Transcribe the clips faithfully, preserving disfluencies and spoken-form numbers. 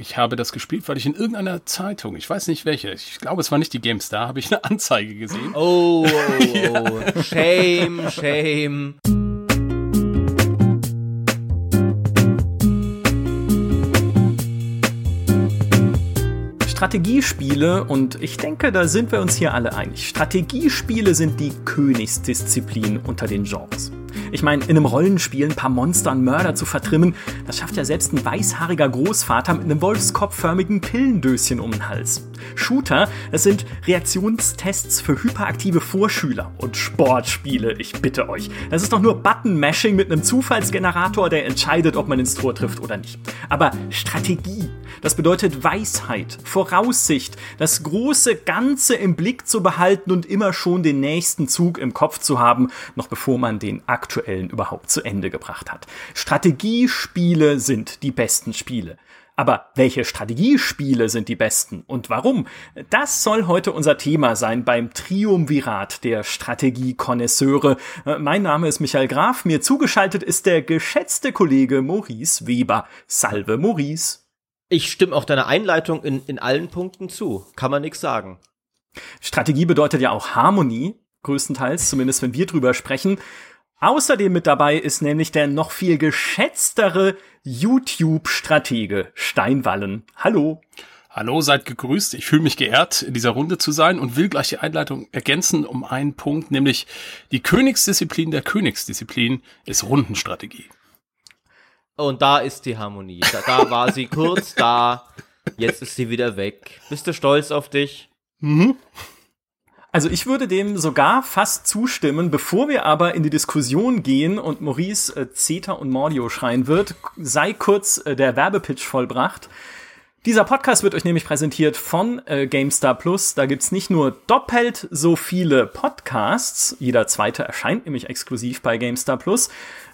ich habe das gespielt, weil ich in irgendeiner Zeitung, ich weiß nicht welche, ich glaube, es war nicht die GameStar, habe ich eine Anzeige gesehen. Oh, oh, oh. Ja. Shame, shame. Strategiespiele, und ich denke, da sind wir uns hier alle einig, Strategiespiele sind die Königsdisziplin unter den Genres. Ich meine, in einem Rollenspiel ein paar Monster und Mörder zu vertrimmen, das schafft ja selbst ein weißhaariger Großvater mit einem wolfskopfförmigen Pillendöschen um den Hals. Shooter, das sind Reaktionstests für hyperaktive Vorschüler. Und Sportspiele, ich bitte euch. Das ist doch nur Button-Mashing mit einem Zufallsgenerator, der entscheidet, ob man ins Tor trifft oder nicht. Aber Strategie, das bedeutet Weisheit, Voraussicht, das große Ganze im Blick zu behalten und immer schon den nächsten Zug im Kopf zu haben, noch bevor man den aktuellen überhaupt zu Ende gebracht hat. Strategiespiele sind die besten Spiele. Aber welche Strategiespiele sind die besten und warum? Das soll heute unser Thema sein beim Triumvirat der Strategiekonnoisseure. Mein Name ist Michael Graf, mir zugeschaltet ist der geschätzte Kollege Maurice Weber. Salve Maurice. Ich stimme auch deiner Einleitung in, in allen Punkten zu. Kann man nichts sagen. Strategie bedeutet ja auch Harmonie, größtenteils, zumindest wenn wir drüber sprechen. Außerdem mit dabei ist nämlich der noch viel geschätztere YouTube-Stratege Steinwallen. Hallo. Hallo, seid gegrüßt. Ich fühle mich geehrt, in dieser Runde zu sein und will gleich die Einleitung ergänzen um einen Punkt, nämlich die Königsdisziplin der Königsdisziplin ist Rundenstrategie. Und da ist die Harmonie. Da, da war sie kurz da, jetzt ist sie wieder weg. Bist du stolz auf dich? Mhm. Also ich würde dem sogar fast zustimmen, bevor wir aber in die Diskussion gehen und Maurice äh, Zeta und Mordio schreien wird, sei kurz äh, der Werbepitch vollbracht. Dieser Podcast wird euch nämlich präsentiert von äh, GameStar Plus. Da gibt's nicht nur doppelt so viele Podcasts, jeder zweite erscheint nämlich exklusiv bei GameStar Plus,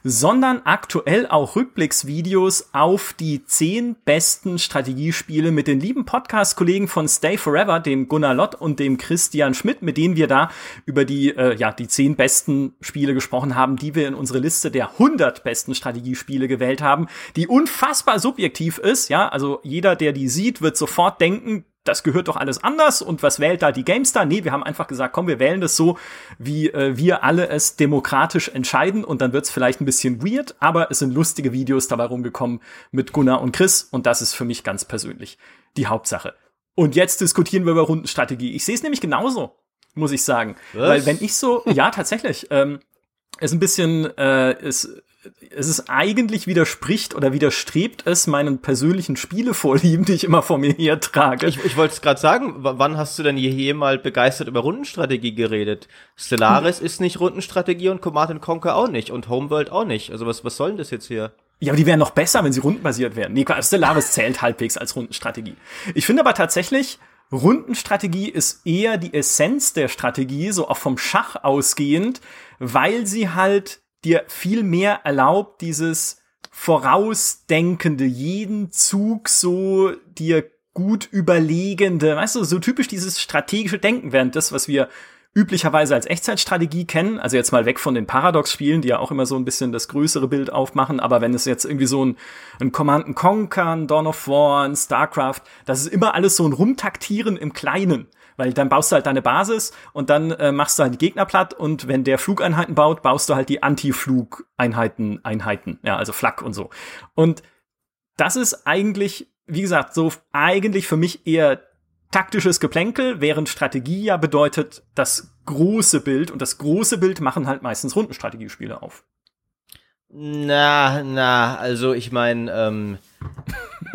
sondern aktuell auch Rückblicksvideos auf die zehn besten Strategiespiele mit den lieben Podcast-Kollegen von Stay Forever, dem Gunnar Lott und dem Christian Schmidt, mit denen wir da über die äh, ja die zehn besten Spiele gesprochen haben, die wir in unsere Liste der hundert besten Strategiespiele gewählt haben, die unfassbar subjektiv ist. Ja, also jeder, der die sieht, wird sofort denken, das gehört doch alles anders und was wählt da die GameStar? Nee, wir haben einfach gesagt, komm, wir wählen das so, wie äh, wir alle es demokratisch entscheiden und dann wird's vielleicht ein bisschen weird, aber es sind lustige Videos dabei rumgekommen mit Gunnar und Chris und das ist für mich ganz persönlich die Hauptsache. Und jetzt diskutieren wir über Rundenstrategie. Ich sehe es nämlich genauso, muss ich sagen. Was? Weil wenn ich so, ja tatsächlich, ähm, ist ein bisschen, äh, ist es ist eigentlich widerspricht oder widerstrebt es meinen persönlichen Spielevorlieben, die ich immer vor mir her trage. Ich, ich wollte es gerade sagen, w- wann hast du denn je, je mal begeistert über Rundenstrategie geredet? Stellaris hm. ist nicht Rundenstrategie und Command and Conquer auch nicht und Homeworld auch nicht. Also was, was soll denn das jetzt hier? Ja, aber die wären noch besser, wenn sie rundenbasiert wären. Nee, Stellaris zählt halbwegs als Rundenstrategie. Ich finde aber tatsächlich, Rundenstrategie ist eher die Essenz der Strategie, so auch vom Schach ausgehend, weil sie halt dir viel mehr erlaubt, dieses Vorausdenkende, jeden Zug so dir gut überlegende, weißt du, so typisch dieses strategische Denken, während das, was wir üblicherweise als Echtzeitstrategie kennen, also jetzt mal weg von den Paradox-Spielen, die ja auch immer so ein bisschen das größere Bild aufmachen, aber wenn es jetzt irgendwie so ein, ein Command and Conquer, ein Dawn of War, ein StarCraft, das ist immer alles so ein Rumtaktieren im Kleinen. Weil dann baust du halt deine Basis und dann äh, machst du halt die Gegner platt und wenn der Flugeinheiten baut, baust du halt die Anti-Flug-Einheiten, Einheiten, ja, also Flak und so. Und das ist eigentlich, wie gesagt, so eigentlich für mich eher taktisches Geplänkel, während Strategie ja bedeutet das große Bild und das große Bild machen halt meistens Rundenstrategiespiele auf. Na, na, also ich meine, ähm,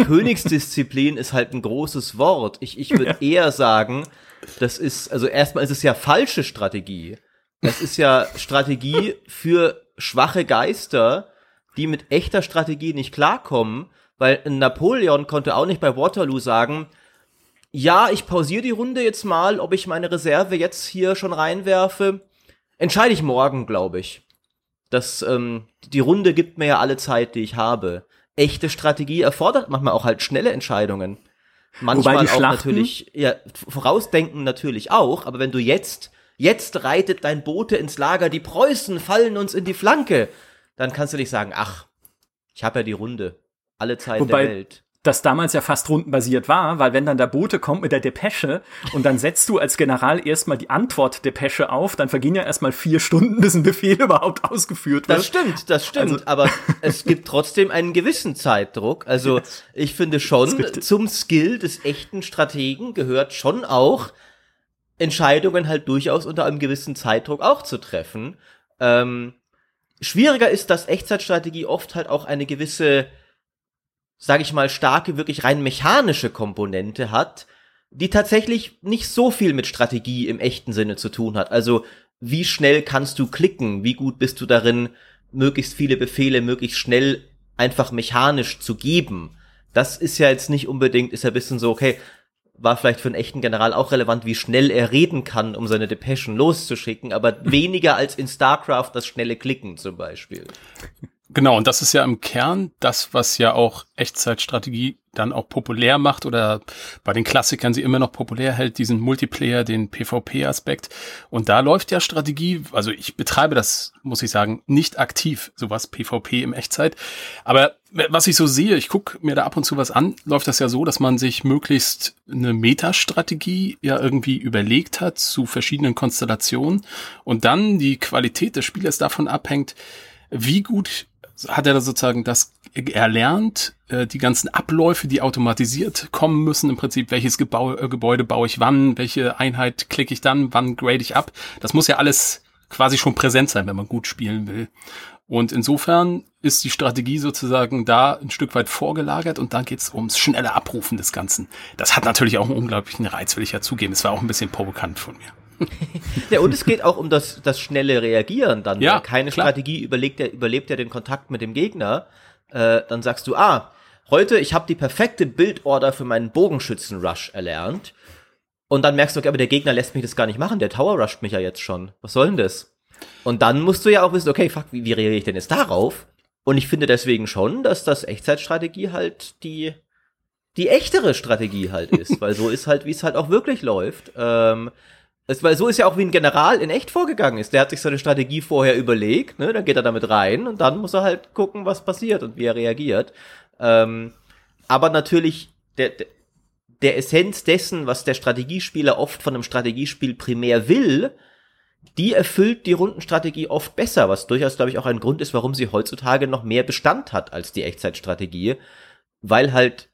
Königsdisziplin ist halt ein großes Wort. Ich, ich würde ja. eher sagen, das ist, also erstmal ist es ja falsche Strategie. Es ist ja Strategie für schwache Geister, die mit echter Strategie nicht klarkommen, weil Napoleon konnte auch nicht bei Waterloo sagen, ja, ich pausiere die Runde jetzt mal, ob ich meine Reserve jetzt hier schon reinwerfe. Entscheide ich morgen, glaube ich. Das, ähm, die Runde gibt mir ja alle Zeit, die ich habe. Echte Strategie erfordert manchmal auch halt schnelle Entscheidungen. Manchmal Wobei die Schlachten, auch natürlich, ja, vorausdenken natürlich auch, aber wenn du jetzt, jetzt reitet dein Bote ins Lager, die Preußen fallen uns in die Flanke, dann kannst du nicht sagen, ach, ich habe ja die Runde, alle Zeit Wobei, der Welt. das damals ja fast rundenbasiert war, weil wenn dann der Bote kommt mit der Depesche und dann setzt du als General erstmal die Antwort-Depesche auf, dann vergehen ja erstmal vier Stunden, bis ein Befehl überhaupt ausgeführt wird. Das stimmt, das stimmt, also, aber es gibt trotzdem einen gewissen Zeitdruck. Also ich finde schon, zum Skill des echten Strategen gehört schon auch, Entscheidungen halt durchaus unter einem gewissen Zeitdruck auch zu treffen. Ähm, schwieriger ist, dass Echtzeitstrategie oft halt auch eine gewisse, sag ich mal, starke, wirklich rein mechanische Komponente hat, die tatsächlich nicht so viel mit Strategie im echten Sinne zu tun hat. Also, wie schnell kannst du klicken? Wie gut bist du darin, möglichst viele Befehle möglichst schnell einfach mechanisch zu geben? Das ist ja jetzt nicht unbedingt, ist ja ein bisschen so, okay, war vielleicht für einen echten General auch relevant, wie schnell er reden kann, um seine Depeschen loszuschicken, aber weniger als in StarCraft das schnelle Klicken zum Beispiel. Genau, und das ist ja im Kern das, was ja auch Echtzeitstrategie dann auch populär macht oder bei den Klassikern sie immer noch populär hält, diesen Multiplayer, den PvP-Aspekt. Und da läuft ja Strategie, also ich betreibe das, muss ich sagen, nicht aktiv, sowas PvP im Echtzeit. Aber was ich so sehe, ich gucke mir da ab und zu was an, läuft das ja so, dass man sich möglichst eine Metastrategie ja irgendwie überlegt hat zu verschiedenen Konstellationen und dann die Qualität des Spielers davon abhängt, wie gut hat er da sozusagen das erlernt, äh, die ganzen Abläufe, die automatisiert kommen müssen, im Prinzip, welches Gebau- äh, Gebäude baue ich wann, welche Einheit klicke ich dann, wann grade ich ab. Das muss ja alles quasi schon präsent sein, wenn man gut spielen will. Und insofern ist die Strategie sozusagen da ein Stück weit vorgelagert und dann geht's ums schnelle Abrufen des Ganzen. Das hat natürlich auch einen unglaublichen Reiz, will ich ja zugeben. Es war auch ein bisschen provokant von mir. Ja, und es geht auch um das, das schnelle Reagieren dann. Ja, keine klar. Strategie überlegt er, überlebt er den Kontakt mit dem Gegner. Äh, dann sagst du, ah, heute, ich habe die perfekte Build-Order für meinen Bogenschützen-Rush erlernt. Und dann merkst du, okay, aber der Gegner lässt mich das gar nicht machen. Der Tower rusht mich ja jetzt schon. Was soll denn das? Und dann musst du ja auch wissen, okay, fuck, wie, wie reagiere ich denn jetzt darauf? Und ich finde deswegen schon, dass das Echtzeitstrategie halt die, die echtere Strategie halt ist. Weil so ist halt, wie es halt auch wirklich läuft. Ähm, Das, weil so ist ja auch, wie ein General in echt vorgegangen ist. Der hat sich seine Strategie vorher überlegt, ne? Dann geht er damit rein und dann muss er halt gucken, was passiert und wie er reagiert. Ähm, aber natürlich der, der Essenz dessen, was der Strategiespieler oft von einem Strategiespiel primär will, die erfüllt die Rundenstrategie oft besser, was durchaus, glaube ich, auch ein Grund ist, warum sie heutzutage noch mehr Bestand hat als die Echtzeitstrategie, weil halt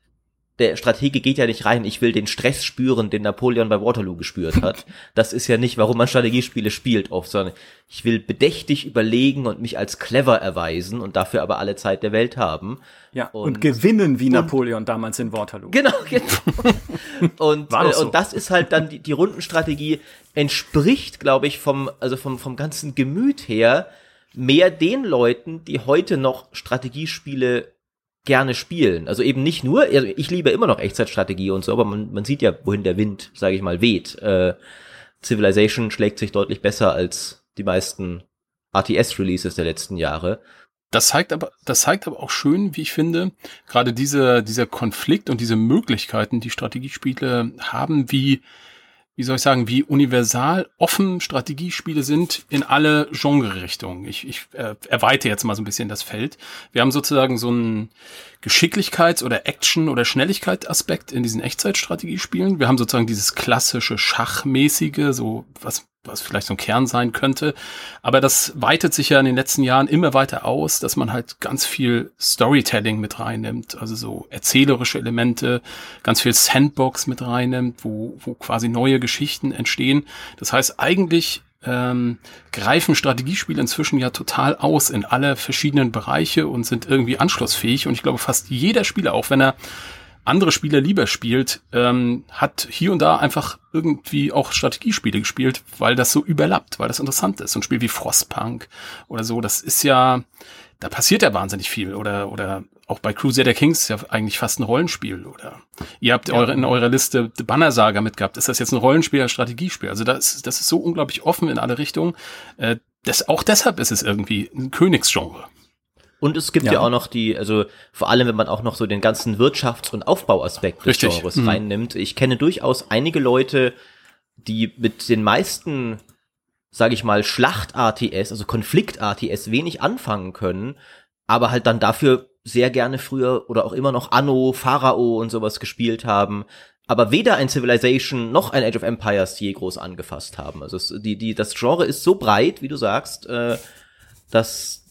der Stratege geht ja nicht rein, ich will den Stress spüren, den Napoleon bei Waterloo gespürt hat. Das ist ja nicht, warum man Strategiespiele spielt oft, sondern ich will bedächtig überlegen und mich als clever erweisen und dafür aber alle Zeit der Welt haben. Ja, und, und gewinnen wie und, Napoleon damals in Waterloo. Genau, genau. Und, äh, so. Und das ist halt dann, die, die Rundenstrategie entspricht, glaube ich, vom, also vom, vom ganzen Gemüt her mehr den Leuten, die heute noch Strategiespiele gerne spielen. Also eben nicht nur, also ich liebe immer noch Echtzeitstrategie und so, aber man, man sieht ja, wohin der Wind, sage ich mal, weht. Äh, Civilization schlägt sich deutlich besser als die meisten R T S-Releases der letzten Jahre. Das zeigt aber, das zeigt aber auch schön, wie ich finde, gerade diese, dieser Konflikt und diese Möglichkeiten, die Strategiespiele haben, wie Wie soll ich sagen, wie universal offen Strategiespiele sind in alle Genre-Richtungen. Ich, ich äh, erweitere jetzt mal so ein bisschen das Feld. Wir haben sozusagen so einen Geschicklichkeits- oder Action- oder Schnelligkeitsaspekt in diesen Echtzeitstrategiespielen. Wir haben sozusagen dieses klassische Schachmäßige, so was was vielleicht so ein Kern sein könnte. Aber das weitet sich ja in den letzten Jahren immer weiter aus, dass man halt ganz viel Storytelling mit reinnimmt, also so erzählerische Elemente, ganz viel Sandbox mit reinnimmt, wo, wo quasi neue Geschichten entstehen. Das heißt, eigentlich ähm, greifen Strategiespiele inzwischen ja total aus in alle verschiedenen Bereiche und sind irgendwie anschlussfähig. Und ich glaube, fast jeder Spieler, auch wenn er andere Spieler lieber spielt, ähm, hat hier und da einfach irgendwie auch Strategiespiele gespielt, weil das so überlappt, weil das interessant ist. So ein Spiel wie Frostpunk oder so, das ist ja, da passiert ja wahnsinnig viel. Oder oder auch bei Crusader Kings ist ja eigentlich fast ein Rollenspiel. Oder ihr habt ja eure, in eurer Liste die Banner-Saga mitgehabt. Ist das jetzt ein Rollenspiel oder ein Strategiespiel? Also das, das ist so unglaublich offen in alle Richtungen. Äh, das, auch deshalb ist es irgendwie ein Königsgenre. Und es gibt ja. ja auch noch die, also vor allem, wenn man auch noch so den ganzen Wirtschafts- und Aufbauaspekt des Genres mhm. reinnimmt. Ich kenne durchaus einige Leute, die mit den meisten, sage ich mal, Schlacht-R T S, also Konflikt-R T S wenig anfangen können, aber halt dann dafür sehr gerne früher oder auch immer noch Anno, Pharao und sowas gespielt haben, aber weder ein Civilization noch ein Age of Empires je groß angefasst haben. Also es, die, die, das Genre ist so breit, wie du sagst, äh, dass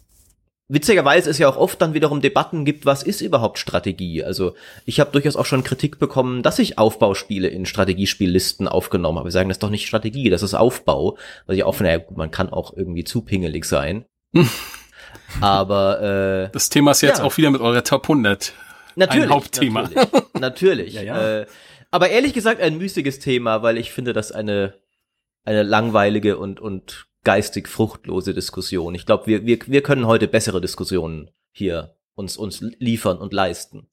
witzigerweise es ja auch oft dann wiederum Debatten gibt, was ist überhaupt Strategie? Also ich habe durchaus auch schon Kritik bekommen, dass ich Aufbauspiele in Strategiespiellisten aufgenommen habe. Wir sagen, das ist doch nicht Strategie, das ist Aufbau. Weil ich auch finde, ja gut, man kann auch irgendwie zu pingelig sein. Aber äh, das Thema ist jetzt ja auch wieder mit eurer Top hundert. Natürlich, ein Hauptthema. Natürlich, natürlich. Ja, ja. Äh, aber ehrlich gesagt ein müßiges Thema, weil ich finde, das eine eine langweilige und und geistig fruchtlose Diskussion. Ich glaube, wir wir wir können heute bessere Diskussionen hier uns uns liefern und leisten.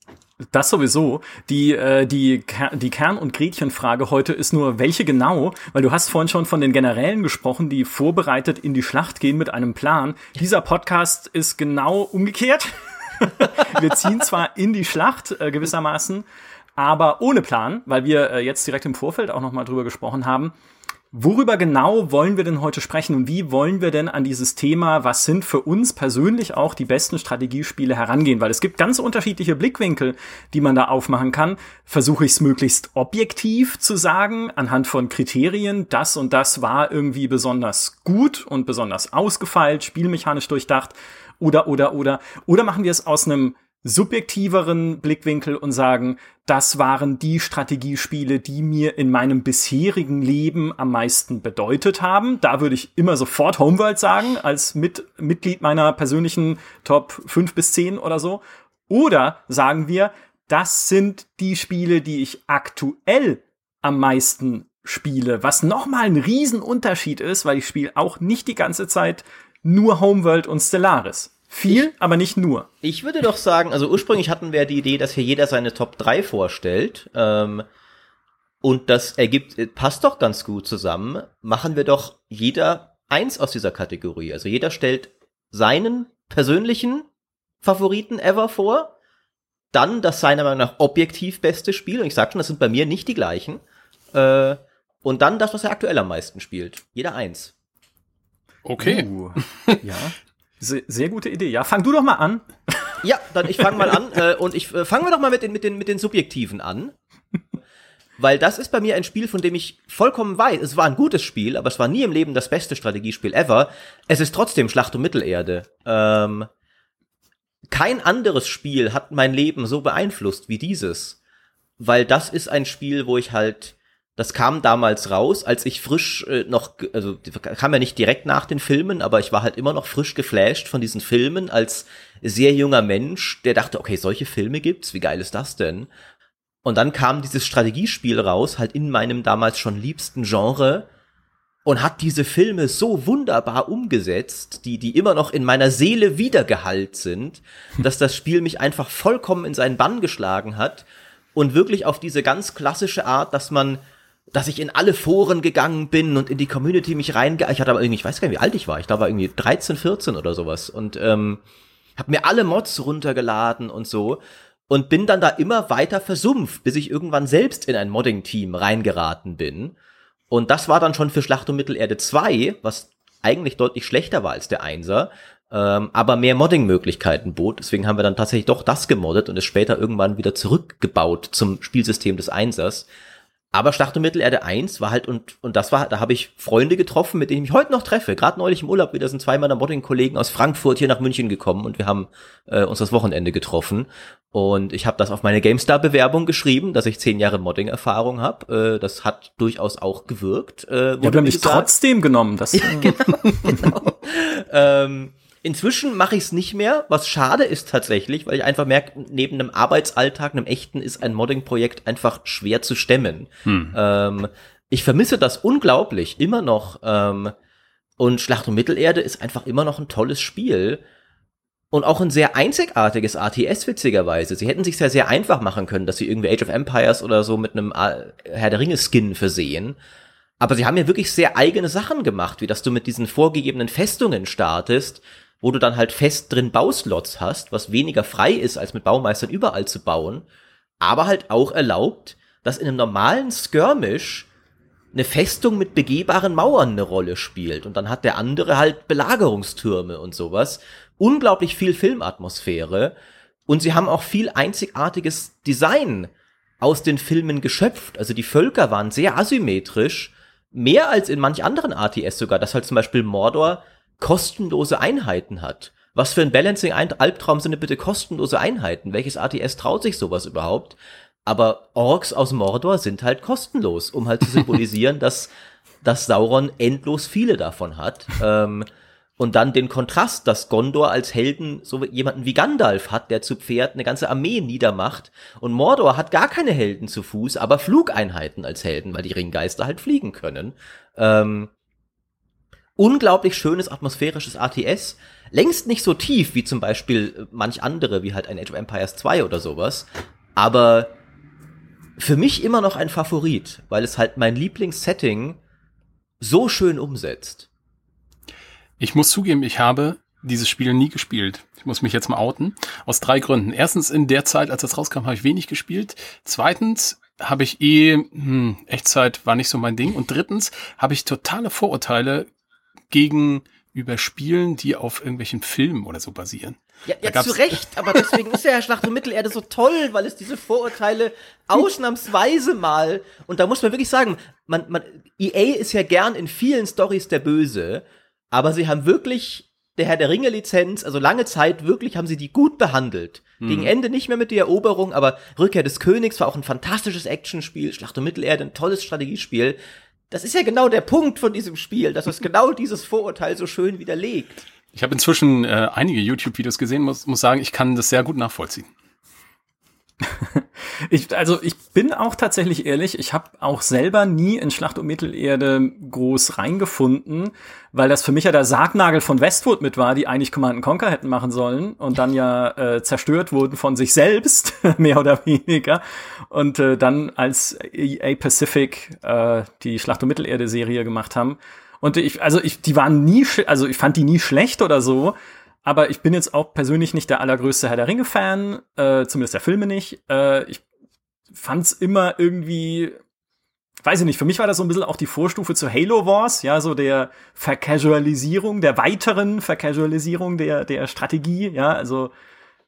Das sowieso. Die äh, die die Kern- und Gretchenfrage heute ist nur, welche genau? Weil du hast vorhin schon von den Generälen gesprochen, die vorbereitet in die Schlacht gehen mit einem Plan. Dieser Podcast ist genau umgekehrt. Wir ziehen zwar in die Schlacht äh, gewissermaßen, aber ohne Plan, weil wir äh, jetzt direkt im Vorfeld auch noch mal drüber gesprochen haben. Worüber genau wollen wir denn heute sprechen und wie wollen wir denn an dieses Thema, was sind für uns persönlich auch die besten Strategiespiele, herangehen? Weil es gibt ganz unterschiedliche Blickwinkel, die man da aufmachen kann. Versuche ich es möglichst objektiv zu sagen, anhand von Kriterien, das und das war irgendwie besonders gut und besonders ausgefeilt, spielmechanisch durchdacht oder, oder, oder. Oder machen wir es aus einem subjektiveren Blickwinkel und sagen, das waren die Strategiespiele, die mir in meinem bisherigen Leben am meisten bedeutet haben. Da würde ich immer sofort Homeworld sagen, als mit- Mitglied meiner persönlichen Top fünf bis zehn oder so. Oder sagen wir, das sind die Spiele, die ich aktuell am meisten spiele. Was nochmal ein Riesenunterschied ist, weil ich spiele auch nicht die ganze Zeit nur Homeworld und Stellaris. Viel, ich, aber nicht nur. Ich würde doch sagen, also ursprünglich hatten wir die Idee, dass hier jeder seine Top drei vorstellt. Ähm, und das ergibt, passt doch ganz gut zusammen. Machen wir doch jeder eins aus dieser Kategorie. Also jeder stellt seinen persönlichen Favoriten ever vor. Dann das seiner Meinung nach objektiv beste Spiel. Und ich sag schon, das sind bei mir nicht die gleichen. Äh, und dann das, was er aktuell am meisten spielt. Jeder eins. Okay. Uh, ja. Sehr, sehr gute Idee. Ja, fang du doch mal an. Ja, dann ich fange mal an. Äh, und ich äh, fangen wir doch mal mit den, mit den, mit den Subjektiven an. Weil das ist bei mir ein Spiel, von dem ich vollkommen weiß, es war ein gutes Spiel, aber es war nie im Leben das beste Strategiespiel ever. Es ist trotzdem Schlacht um Mittelerde. Ähm, kein anderes Spiel hat mein Leben so beeinflusst wie dieses. Weil das ist ein Spiel, wo ich halt, das kam damals raus, als ich frisch äh, noch, also kam ja nicht direkt nach den Filmen, aber ich war halt immer noch frisch geflasht von diesen Filmen als sehr junger Mensch, der dachte, okay, solche Filme gibt's, wie geil ist das denn? Und dann kam dieses Strategiespiel raus, halt in meinem damals schon liebsten Genre, und hat diese Filme so wunderbar umgesetzt, die die immer noch in meiner Seele wiedergeheilt sind, dass das Spiel mich einfach vollkommen in seinen Bann geschlagen hat und wirklich auf diese ganz klassische Art, dass man dass ich in alle Foren gegangen bin und in die Community mich reinge... Ich hatte aber irgendwie, ich weiß gar nicht, wie alt ich war. Ich glaube, irgendwie dreizehn, vierzehn oder sowas. Und ähm, hab mir alle Mods runtergeladen und so. Und bin dann da immer weiter versumpft, bis ich irgendwann selbst in ein Modding-Team reingeraten bin. Und das war dann schon für Schlacht um Mittelerde zwei, was eigentlich deutlich schlechter war als der Einser, ähm, aber mehr Modding-Möglichkeiten bot. Deswegen haben wir dann tatsächlich doch das gemoddet und es später irgendwann wieder zurückgebaut zum Spielsystem des Einsers. Aber Schlacht um Mittelerde eins war halt, und und das war, da habe ich Freunde getroffen, mit denen ich mich heute noch treffe. Gerade neulich im Urlaub wieder sind zwei meiner Modding-Kollegen aus Frankfurt hier nach München gekommen und wir haben äh, uns das Wochenende getroffen. Und ich habe das auf meine GameStar-Bewerbung geschrieben, dass ich zehn Jahre Modding-Erfahrung habe. Äh, das hat durchaus auch gewirkt. Äh, ja, wir haben dich trotzdem genommen. Das ja, genau, genau. ähm, Inzwischen mache ich es nicht mehr, was schade ist tatsächlich, weil ich einfach merke, neben einem Arbeitsalltag, einem echten, ist ein Modding-Projekt einfach schwer zu stemmen. Hm. Ähm, ich vermisse das unglaublich, immer noch. Ähm, und Schlacht um Mittelerde ist einfach immer noch ein tolles Spiel. Und auch ein sehr einzigartiges A T S, witzigerweise. Sie hätten sich ja sehr einfach machen können, dass sie irgendwie Age of Empires oder so mit einem Herr-der-Ringe-Skin versehen. Aber sie haben ja wirklich sehr eigene Sachen gemacht, wie dass du mit diesen vorgegebenen Festungen startest, wo du dann halt fest drin Bauslots hast, was weniger frei ist, als mit Baumeistern überall zu bauen, aber halt auch erlaubt, dass in einem normalen Skirmish eine Festung mit begehbaren Mauern eine Rolle spielt. Und dann hat der andere halt Belagerungstürme und sowas. Unglaublich viel Filmatmosphäre. Und sie haben auch viel einzigartiges Design aus den Filmen geschöpft. Also die Völker waren sehr asymmetrisch, mehr als in manch anderen R T S sogar, dass halt zum Beispiel Mordor kostenlose Einheiten hat. Was für ein Balancing-Albtraum sind denn bitte kostenlose Einheiten? Welches R T S traut sich sowas überhaupt? Aber Orks aus Mordor sind halt kostenlos, um halt zu symbolisieren, dass, dass Sauron endlos viele davon hat. Ähm, und dann den Kontrast, dass Gondor als Helden so jemanden wie Gandalf hat, der zu Pferd eine ganze Armee niedermacht. Und Mordor hat gar keine Helden zu Fuß, aber Flugeinheiten als Helden, weil die Ringgeister halt fliegen können. Ähm, unglaublich schönes, atmosphärisches R T S. Längst nicht so tief wie zum Beispiel manch andere, wie halt ein Age of Empires zwei oder sowas. Aber für mich immer noch ein Favorit, weil es halt mein Lieblingssetting so schön umsetzt. Ich muss zugeben, ich habe dieses Spiel nie gespielt. Ich muss mich jetzt mal outen. Aus drei Gründen. Erstens, in der Zeit, als das rauskam, habe ich wenig gespielt. Zweitens habe ich eh, hm, Echtzeit war nicht so mein Ding. Und drittens habe ich totale Vorurteile gegen über Spielen, die auf irgendwelchen Filmen oder so basieren. Ja, ja zu Recht, aber deswegen ist ja Schlacht um Mittelerde so toll, weil es diese Vorurteile ausnahmsweise mal, und da muss man wirklich sagen, man, man, E A ist ja gern in vielen Storys der Böse, aber sie haben wirklich der Herr der Ringe-Lizenz, also lange Zeit wirklich haben sie die gut behandelt. Hm. Gegen Ende nicht mehr mit der Eroberung, aber Rückkehr des Königs war auch ein fantastisches Actionspiel, Schlacht um Mittelerde, ein tolles Strategiespiel. Das ist ja genau der Punkt von diesem Spiel, dass es genau dieses Vorurteil so schön widerlegt. Ich habe inzwischen äh, einige YouTube-Videos gesehen, muss, muss sagen, ich kann das sehr gut nachvollziehen. ich, also ich bin auch tatsächlich ehrlich, ich habe auch selber nie in Schlacht um Mittelerde groß reingefunden, weil das für mich ja der Sargnagel von Westwood mit war, die eigentlich Command and Conquer hätten machen sollen und dann ja äh, zerstört wurden von sich selbst, mehr oder weniger. Und äh, dann als E A Pacific äh, die Schlacht um Mittelerde-Serie gemacht haben. Und ich, also ich, die waren nie, also ich fand die nie schlecht oder so. Aber ich bin jetzt auch persönlich nicht der allergrößte Herr der Ringe-Fan, äh, zumindest der Filme nicht. Äh, ich fand's immer irgendwie, weiß ich nicht, für mich war das so ein bisschen auch die Vorstufe zu Halo Wars, ja, so der Vercasualisierung, der weiteren Vercasualisierung der, der Strategie, ja, also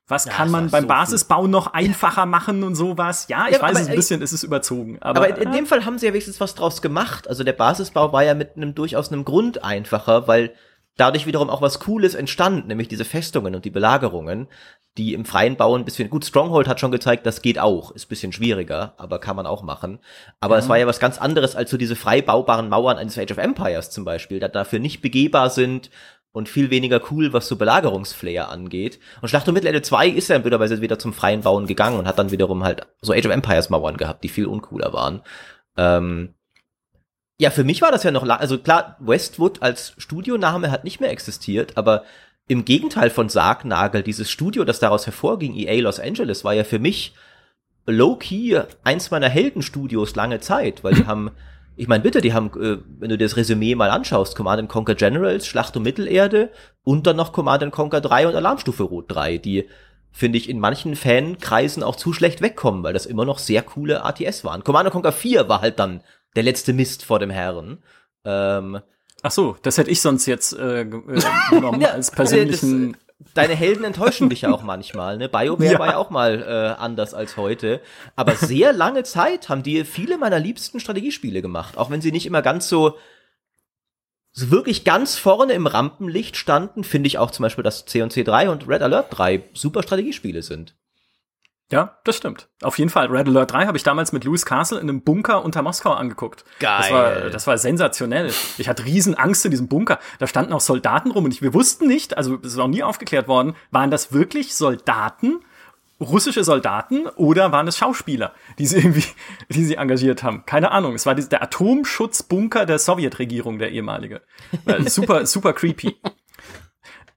was ja, kann man beim so Basisbau noch einfacher machen und sowas? Ja, ich ja, weiß es ein bisschen, ist es überzogen. Aber, aber in, in dem Fall haben sie ja wenigstens was draus gemacht. Also der Basisbau war ja mit einem durchaus einem Grund einfacher, weil dadurch wiederum auch was Cooles entstand, nämlich diese Festungen und die Belagerungen, die im Freien bauen ein bisschen, gut, Stronghold hat schon gezeigt, das geht auch, ist ein bisschen schwieriger, aber kann man auch machen. Aber es war ja was ganz anderes als so diese frei baubaren Mauern eines Age of Empires zum Beispiel, die dafür nicht begehbar sind und viel weniger cool, was so Belagerungsflair angeht. Und Schlacht um Mittelerde zwei ist dann blöderweise wieder zum freien Bauen gegangen und hat dann wiederum halt so Age of Empires Mauern gehabt, die viel uncooler waren. Ähm, Ja, für mich war das ja noch lang, also klar, Westwood als Studioname hat nicht mehr existiert, aber im Gegenteil von Sargnagel, dieses Studio, das daraus hervorging, E A Los Angeles, war ja für mich low-key eins meiner Heldenstudios lange Zeit, weil die haben, ich meine bitte, die haben, wenn du dir das Resümee mal anschaust, Command and Conquer Generals, Schlacht um Mittelerde und dann noch Command and Conquer drei und Alarmstufe Rot drei, die, finde ich, in manchen Fankreisen auch zu schlecht wegkommen, weil das immer noch sehr coole R T S waren. Command and Conquer vier war halt dann der letzte Mist vor dem Herren. Ähm, Ach so, das hätte ich sonst jetzt äh, genommen ja, als persönlichen... Das, deine Helden enttäuschen dich ja auch manchmal. Ne? BioWare ja. war ja auch mal äh, anders als heute. Aber sehr lange Zeit haben die viele meiner liebsten Strategiespiele gemacht. Auch wenn sie nicht immer ganz so, so wirklich ganz vorne im Rampenlicht standen, finde ich auch zum Beispiel, dass C und C drei und Red Alert drei super Strategiespiele sind. Ja, das stimmt. Auf jeden Fall. Red Alert drei habe ich damals mit Lewis Castle in einem Bunker unter Moskau angeguckt. Geil. Das war, das war sensationell. Ich hatte riesen Angst in diesem Bunker. Da standen auch Soldaten rum und ich, wir wussten nicht, also es ist auch nie aufgeklärt worden, waren das wirklich Soldaten, russische Soldaten oder waren es Schauspieler, die sie irgendwie, die sie engagiert haben? Keine Ahnung. Es war der Atomschutzbunker der Sowjetregierung, der ehemalige. Super, super creepy.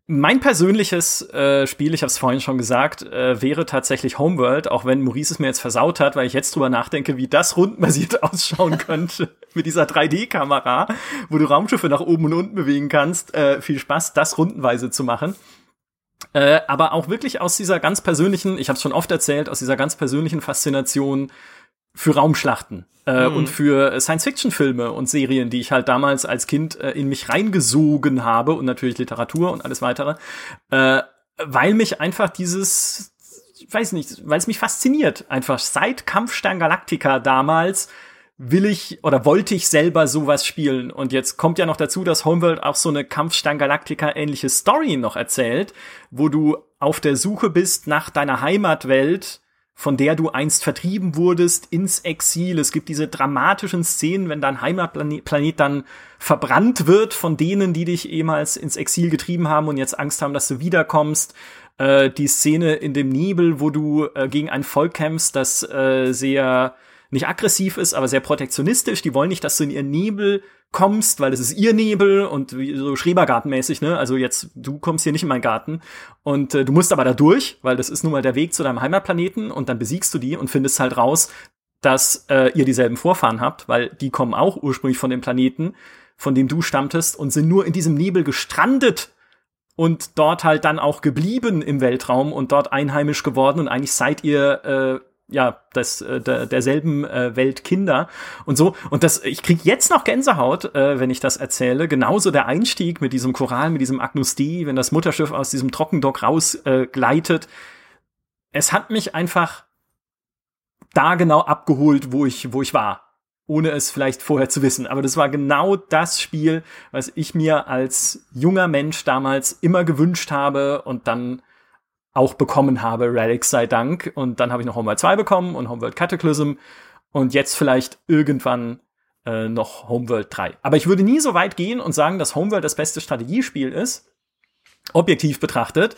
Mein persönliches äh, Spiel, ich habe es vorhin schon gesagt, äh, wäre tatsächlich Homeworld, auch wenn Maurice es mir jetzt versaut hat, weil ich jetzt drüber nachdenke, wie das rundenbasiert ausschauen könnte mit dieser drei D-Kamera, wo du Raumschiffe nach oben und unten bewegen kannst. Äh, viel Spaß, das rundenweise zu machen. Äh, aber auch wirklich aus dieser ganz persönlichen, ich habe es schon oft erzählt, aus dieser ganz persönlichen Faszination für Raumschlachten äh, mhm. und für Science-Fiction-Filme und Serien, die ich halt damals als Kind äh, in mich reingesogen habe und natürlich Literatur und alles weitere, äh, weil mich einfach dieses ich weiß nicht, weil es mich fasziniert. Einfach seit Kampfstern Galactica damals will ich oder wollte ich selber sowas spielen. Und jetzt kommt ja noch dazu, dass Homeworld auch so eine Kampfstern Galactica-ähnliche Story noch erzählt, wo du auf der Suche bist nach deiner Heimatwelt, von der du einst vertrieben wurdest, ins Exil. Es gibt diese dramatischen Szenen, wenn dein Heimatplanet dann verbrannt wird von denen, die dich ehemals ins Exil getrieben haben und jetzt Angst haben, dass du wiederkommst. Äh, die Szene in dem Nebel, wo du äh, gegen ein Volk kämpfst, das äh, sehr, nicht aggressiv ist, aber sehr protektionistisch. Die wollen nicht, dass du in ihren Nebel kommst, weil es ist ihr Nebel und so schrebergartenmäßig, ne? Also jetzt, du kommst hier nicht in meinen Garten und äh, du musst aber da durch, weil das ist nun mal der Weg zu deinem Heimatplaneten und dann besiegst du die und findest halt raus, dass äh, ihr dieselben Vorfahren habt, weil die kommen auch ursprünglich von dem Planeten, von dem du stammtest und sind nur in diesem Nebel gestrandet und dort halt dann auch geblieben im Weltraum und dort einheimisch geworden und eigentlich seid ihr, äh, ja, das äh, der, derselben äh, Welt Kinder und so. Und das, ich krieg jetzt noch Gänsehaut, äh, wenn ich das erzähle. Genauso der Einstieg mit diesem Choral, mit diesem Agnus Dei, wenn das Mutterschiff aus diesem Trockendock rausgleitet. Äh, es hat mich einfach da genau abgeholt, wo ich, wo ich war. Ohne es vielleicht vorher zu wissen. Aber das war genau das Spiel, was ich mir als junger Mensch damals immer gewünscht habe und dann auch bekommen habe, Relic sei Dank. Und dann habe ich noch Homeworld zwei bekommen und Homeworld Cataclysm und jetzt vielleicht irgendwann äh, noch Homeworld drei. Aber ich würde nie so weit gehen und sagen, dass Homeworld das beste Strategiespiel ist, objektiv betrachtet,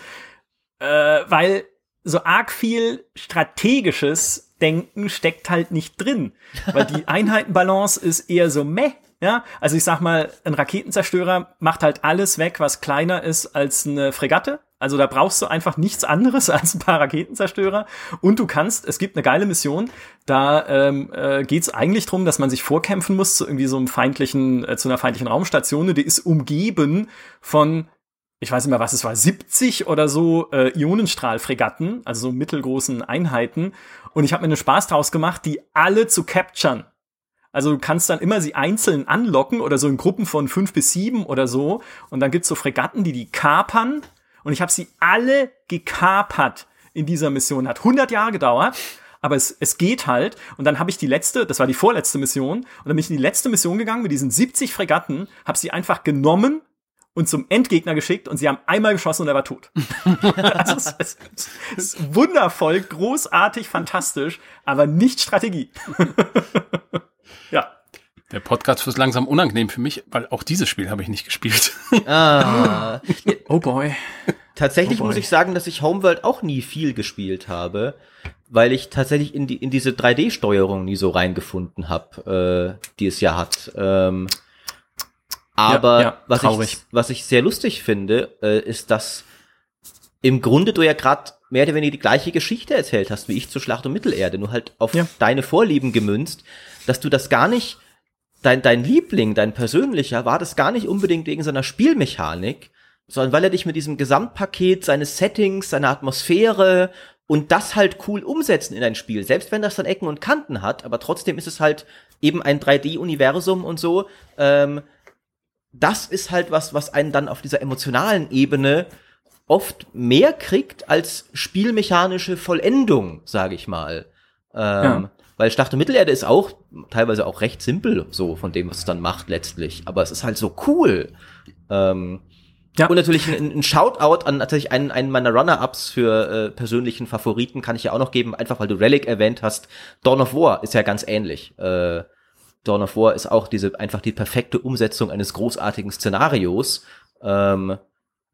äh, weil so arg viel strategisches Denken steckt halt nicht drin. Weil die Einheitenbalance ist eher so meh. Ja, also ich sag mal, ein Raketenzerstörer macht halt alles weg, was kleiner ist als eine Fregatte. Also da brauchst du einfach nichts anderes als ein paar Raketenzerstörer. Und du kannst, es gibt eine geile Mission, da ähm, äh, geht's eigentlich drum, dass man sich vorkämpfen muss zu irgendwie so einem feindlichen, äh, zu einer feindlichen Raumstation. Die ist umgeben von, ich weiß nicht mehr was es war, siebzig oder so äh, Ionenstrahlfregatten, also so mittelgroßen Einheiten. Und ich habe mir einen Spaß draus gemacht, die alle zu capturen. Also du kannst dann immer sie einzeln anlocken oder so in Gruppen von fünf bis sieben oder so. Und dann gibt's so Fregatten, die die kapern. Und ich habe sie alle gekapert in dieser Mission. Hat hundert Jahre gedauert, aber es, es geht halt. Und dann habe ich die letzte, das war die vorletzte Mission, und dann bin ich in die letzte Mission gegangen mit diesen siebzig Fregatten, habe sie einfach genommen und zum Endgegner geschickt und sie haben einmal geschossen und er war tot. Also es, es, es ist wundervoll, großartig, fantastisch, aber nicht Strategie. Ja. Der Podcast wird langsam unangenehm für mich, weil auch dieses Spiel habe ich nicht gespielt. Ah. Oh boy. Tatsächlich oh boy. Muss ich sagen, dass ich Homeworld auch nie viel gespielt habe, weil ich tatsächlich in die in diese drei D-Steuerung nie so reingefunden habe, äh, die es ja hat. Ähm, aber ja, ja, was, ich, was ich sehr lustig finde, äh, ist, dass im Grunde du ja gerade mehr oder weniger die gleiche Geschichte erzählt hast, wie ich zur Schlacht um Mittelerde, nur halt auf ja. deine Vorlieben gemünzt, dass du das gar nicht Dein, dein Liebling, dein persönlicher, war das gar nicht unbedingt wegen seiner Spielmechanik, sondern weil er dich mit diesem Gesamtpaket seines Settings, seiner Atmosphäre und das halt cool umsetzen in ein Spiel. Selbst wenn das dann Ecken und Kanten hat, aber trotzdem ist es halt eben ein drei D-Universum und so. Ähm, das ist halt was, was einen dann auf dieser emotionalen Ebene oft mehr kriegt als spielmechanische Vollendung, sage ich mal. Ähm, ja. Weil Schlacht um Mittelerde ist auch teilweise auch recht simpel, so von dem, was es dann macht letztlich. Aber es ist halt so cool. Ähm, ja. Und natürlich ein, ein Shoutout an tatsächlich einen, einen meiner Runner-Ups für äh, persönlichen Favoriten kann ich ja auch noch geben, einfach weil du Relic erwähnt hast. Dawn of War ist ja ganz ähnlich. Äh, Dawn of War ist auch diese einfach die perfekte Umsetzung eines großartigen Szenarios. Ähm,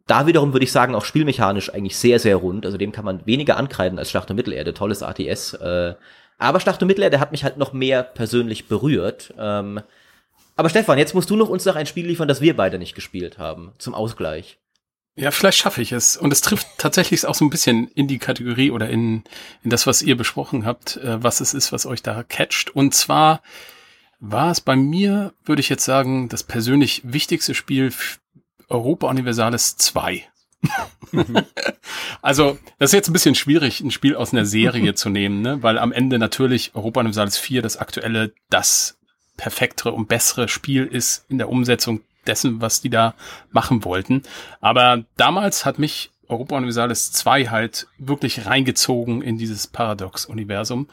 da wiederum würde ich sagen, auch spielmechanisch eigentlich sehr, sehr rund. Also dem kann man weniger ankreiden als Schlacht um Mittelerde. Tolles A T S. Äh, Aber Schlacht um Mittelerde hat mich halt noch mehr persönlich berührt. Ähm, aber Stefan, jetzt musst du noch uns noch ein Spiel liefern, das wir beide nicht gespielt haben, zum Ausgleich. Ja, vielleicht schaffe ich es. Und es trifft tatsächlich auch so ein bisschen in die Kategorie oder in, in das, was ihr besprochen habt, äh, was es ist, was euch da catcht. Und zwar war es bei mir, würde ich jetzt sagen, das persönlich wichtigste Spiel Europa Universalis zwei. Also, das ist jetzt ein bisschen schwierig, ein Spiel aus einer Serie zu nehmen, ne? Weil am Ende natürlich Europa Universalis vier das aktuelle, das perfektere und bessere Spiel ist in der Umsetzung dessen, was die da machen wollten. Aber damals hat mich Europa Universalis zwei halt wirklich reingezogen in dieses Paradox-Universum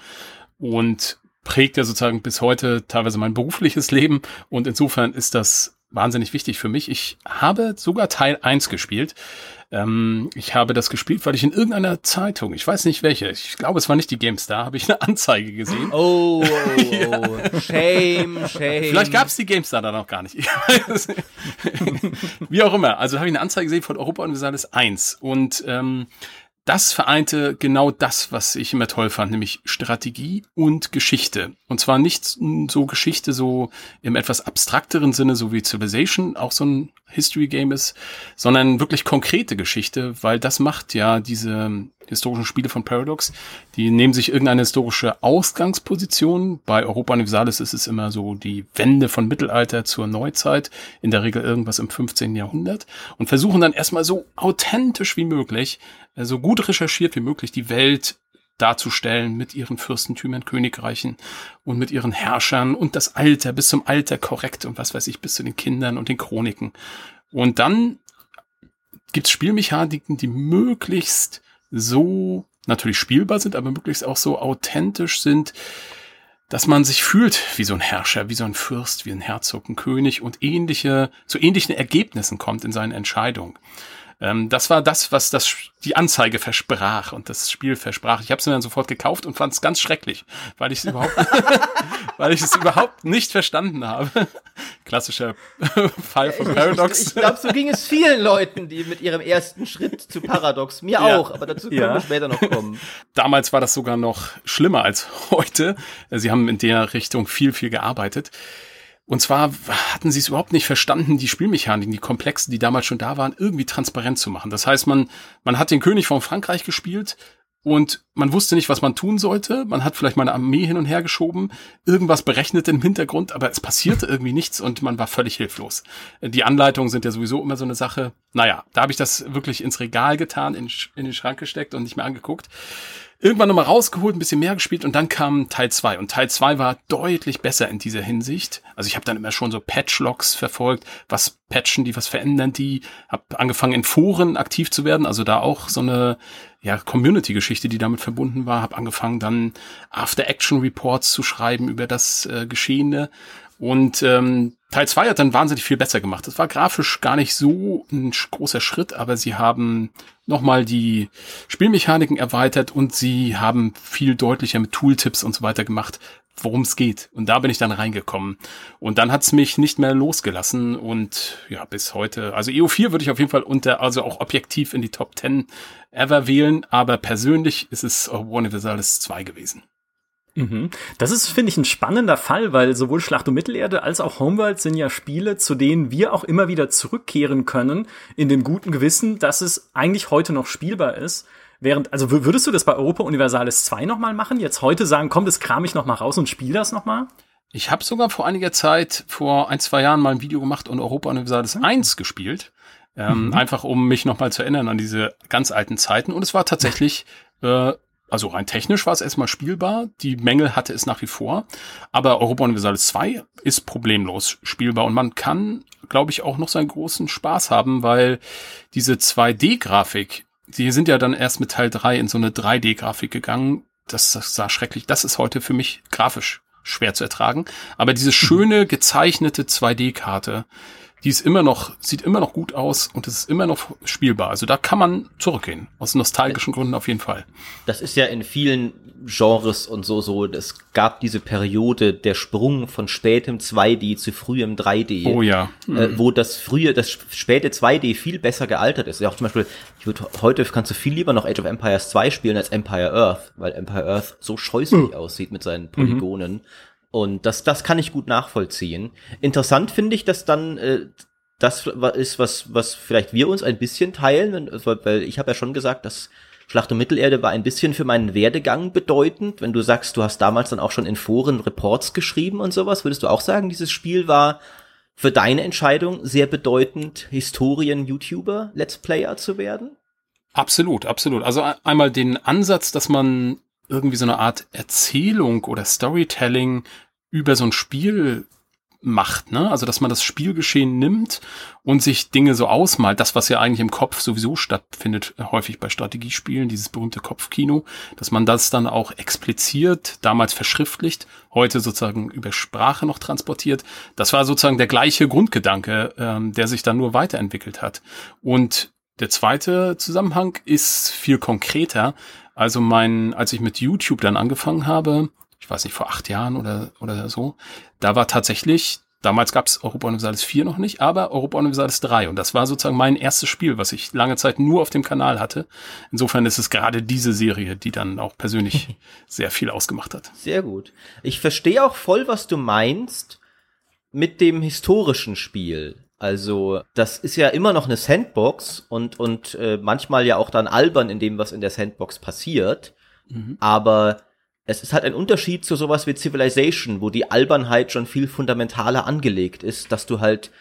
und prägt ja sozusagen bis heute teilweise mein berufliches Leben und insofern ist das wahnsinnig wichtig für mich. Ich habe sogar Teil eins gespielt. Ähm, ich habe das gespielt, weil ich in irgendeiner Zeitung, ich weiß nicht welche, ich glaube, es war nicht die GameStar, habe ich eine Anzeige gesehen. Oh, oh, oh. Ja. Shame, shame. Vielleicht gab es die GameStar da noch gar nicht. Wie auch immer. Also habe ich eine Anzeige gesehen von Europa Universalis eins und ähm, das vereinte genau das, was ich immer toll fand, nämlich Strategie und Geschichte. Und zwar nicht so Geschichte so im etwas abstrakteren Sinne, so wie Civilization auch so ein History-Game ist, sondern wirklich konkrete Geschichte, weil das macht ja diese historischen Spiele von Paradox. Die nehmen sich irgendeine historische Ausgangsposition. Bei Europa Universalis ist es immer so die Wende von Mittelalter zur Neuzeit, in der Regel irgendwas im fünfzehnten Jahrhundert und versuchen dann erstmal so authentisch wie möglich, so gut recherchiert wie möglich die Welt darzustellen mit ihren Fürstentümern, Königreichen und mit ihren Herrschern und das Alter bis zum Alter korrekt und was weiß ich, bis zu den Kindern und den Chroniken. Und dann gibt's Spielmechaniken, die möglichst so natürlich spielbar sind, aber möglichst auch so authentisch sind, dass man sich fühlt wie so ein Herrscher, wie so ein Fürst, wie ein Herzog, ein König und ähnliche, zu ähnlichen Ergebnissen kommt in seinen Entscheidungen. Das war das, was das die Anzeige versprach und das Spiel versprach. Ich habe es mir dann sofort gekauft und fand es ganz schrecklich, weil ich es überhaupt, weil ich es überhaupt nicht verstanden habe. Klassischer Fall von Paradox. Ich, ich glaube, so ging es vielen Leuten, die mit ihrem ersten Schritt zu Paradox. Mir ja. auch, aber dazu können ja. wir später noch kommen. Damals war das sogar noch schlimmer als heute. Sie haben in der Richtung viel, viel gearbeitet. Und zwar hatten sie es überhaupt nicht verstanden, die Spielmechaniken, die komplexen, die damals schon da waren, irgendwie transparent zu machen. Das heißt, man man hat den König von Frankreich gespielt und man wusste nicht, was man tun sollte. Man hat vielleicht mal eine Armee hin und her geschoben, irgendwas berechnet im Hintergrund, aber es passierte irgendwie nichts und man war völlig hilflos. Die Anleitungen sind ja sowieso immer so eine Sache. Naja, da habe ich das wirklich ins Regal getan, in, in den Schrank gesteckt und nicht mehr angeguckt. Irgendwann nochmal rausgeholt, ein bisschen mehr gespielt und dann kam Teil zwei. Und Teil zwei war deutlich besser in dieser Hinsicht. Also ich habe dann immer schon so Patchlogs verfolgt. Was patchen die, was verändern die? Hab angefangen in Foren aktiv zu werden. Also da auch so eine ja, Community-Geschichte, die damit verbunden war. Hab angefangen dann After-Action-Reports zu schreiben über das äh, Geschehene. Und ähm, Teil zwei hat dann wahnsinnig viel besser gemacht. Das war grafisch gar nicht so ein großer Schritt, aber sie haben nochmal die Spielmechaniken erweitert und sie haben viel deutlicher mit Tooltips und so weiter gemacht, worum es geht. Und da bin ich dann reingekommen. Und dann hat's mich nicht mehr losgelassen und ja, bis heute. Also E O vier würde ich auf jeden Fall unter, also auch objektiv in die Top zehn ever wählen, aber persönlich ist es Europa Universalis zwei gewesen. Mhm. Das ist, finde ich, ein spannender Fall, weil sowohl Schlacht um Mittelerde als auch Homeworld sind ja Spiele, zu denen wir auch immer wieder zurückkehren können, in dem guten Gewissen, dass es eigentlich heute noch spielbar ist. Während, also würdest du das bei Europa Universalis zwei nochmal machen? Jetzt heute sagen, komm, das kram ich nochmal raus und spiel das nochmal? Ich habe sogar vor einiger Zeit, vor ein, zwei Jahren mal ein Video gemacht und Europa Universalis mhm. eins gespielt. Ähm, mhm. Einfach, um mich nochmal zu erinnern an diese ganz alten Zeiten. Und es war tatsächlich äh, Also rein technisch war es erstmal spielbar, die Mängel hatte es nach wie vor, aber Europa Universalis zwei ist problemlos spielbar und man kann, glaube ich, auch noch seinen großen Spaß haben, weil diese zwei D-Grafik, die sind ja dann erst mit Teil drei in so eine drei D-Grafik gegangen, das, das sah schrecklich, das ist heute für mich grafisch schwer zu ertragen, aber diese schöne gezeichnete zwei D-Karte, die ist immer noch, sieht immer noch gut aus und es ist immer noch spielbar. Also da kann man zurückgehen. Aus nostalgischen Gründen auf jeden Fall. Das ist ja in vielen Genres und so, so. Es gab diese Periode, der Sprung von spätem zwei D zu frühem drei D. Oh ja. Mhm. Äh, wo das frühe, das späte zwei D viel besser gealtert ist. Ja, auch zum Beispiel, ich würde, heute kannst du viel lieber noch Age of Empires zwei spielen als Empire Earth, weil Empire Earth so scheußlich mhm. aussieht mit seinen Polygonen. Mhm. Und das, das kann ich gut nachvollziehen. Interessant finde ich, dass dann äh, das ist, was was vielleicht wir uns ein bisschen teilen, weil ich habe ja schon gesagt, dass Schlacht um Mittelerde war ein bisschen für meinen Werdegang bedeutend. Wenn du sagst, du hast damals dann auch schon in Foren Reports geschrieben und sowas, würdest du auch sagen, dieses Spiel war für deine Entscheidung sehr bedeutend, Historien-YouTuber, Let's Player zu werden? Absolut, absolut. Also einmal den Ansatz, dass man irgendwie so eine Art Erzählung oder Storytelling über so ein Spiel macht, ne? Also, dass man das Spielgeschehen nimmt und sich Dinge so ausmalt, das, was ja eigentlich im Kopf sowieso stattfindet, häufig bei Strategiespielen, dieses berühmte Kopfkino, dass man das dann auch expliziert, damals verschriftlicht, heute sozusagen über Sprache noch transportiert. Das war sozusagen der gleiche Grundgedanke, ähm, der sich dann nur weiterentwickelt hat. Und der zweite Zusammenhang ist viel konkreter. Also mein, als ich mit YouTube dann angefangen habe, ich weiß nicht, vor acht Jahren oder oder so, da war tatsächlich, damals gab es Europa Universalis vier noch nicht, aber Europa Universalis drei. Und das war sozusagen mein erstes Spiel, was ich lange Zeit nur auf dem Kanal hatte. Insofern ist es gerade diese Serie, die dann auch persönlich sehr viel ausgemacht hat. Sehr gut. Ich verstehe auch voll, was du meinst mit dem historischen Spiel. Also das ist ja immer noch eine Sandbox und, und äh, manchmal ja auch dann albern in dem, was in der Sandbox passiert. Mhm. Aber es ist halt ein Unterschied zu sowas wie Civilization, wo die Albernheit schon viel fundamentaler angelegt ist, dass du halt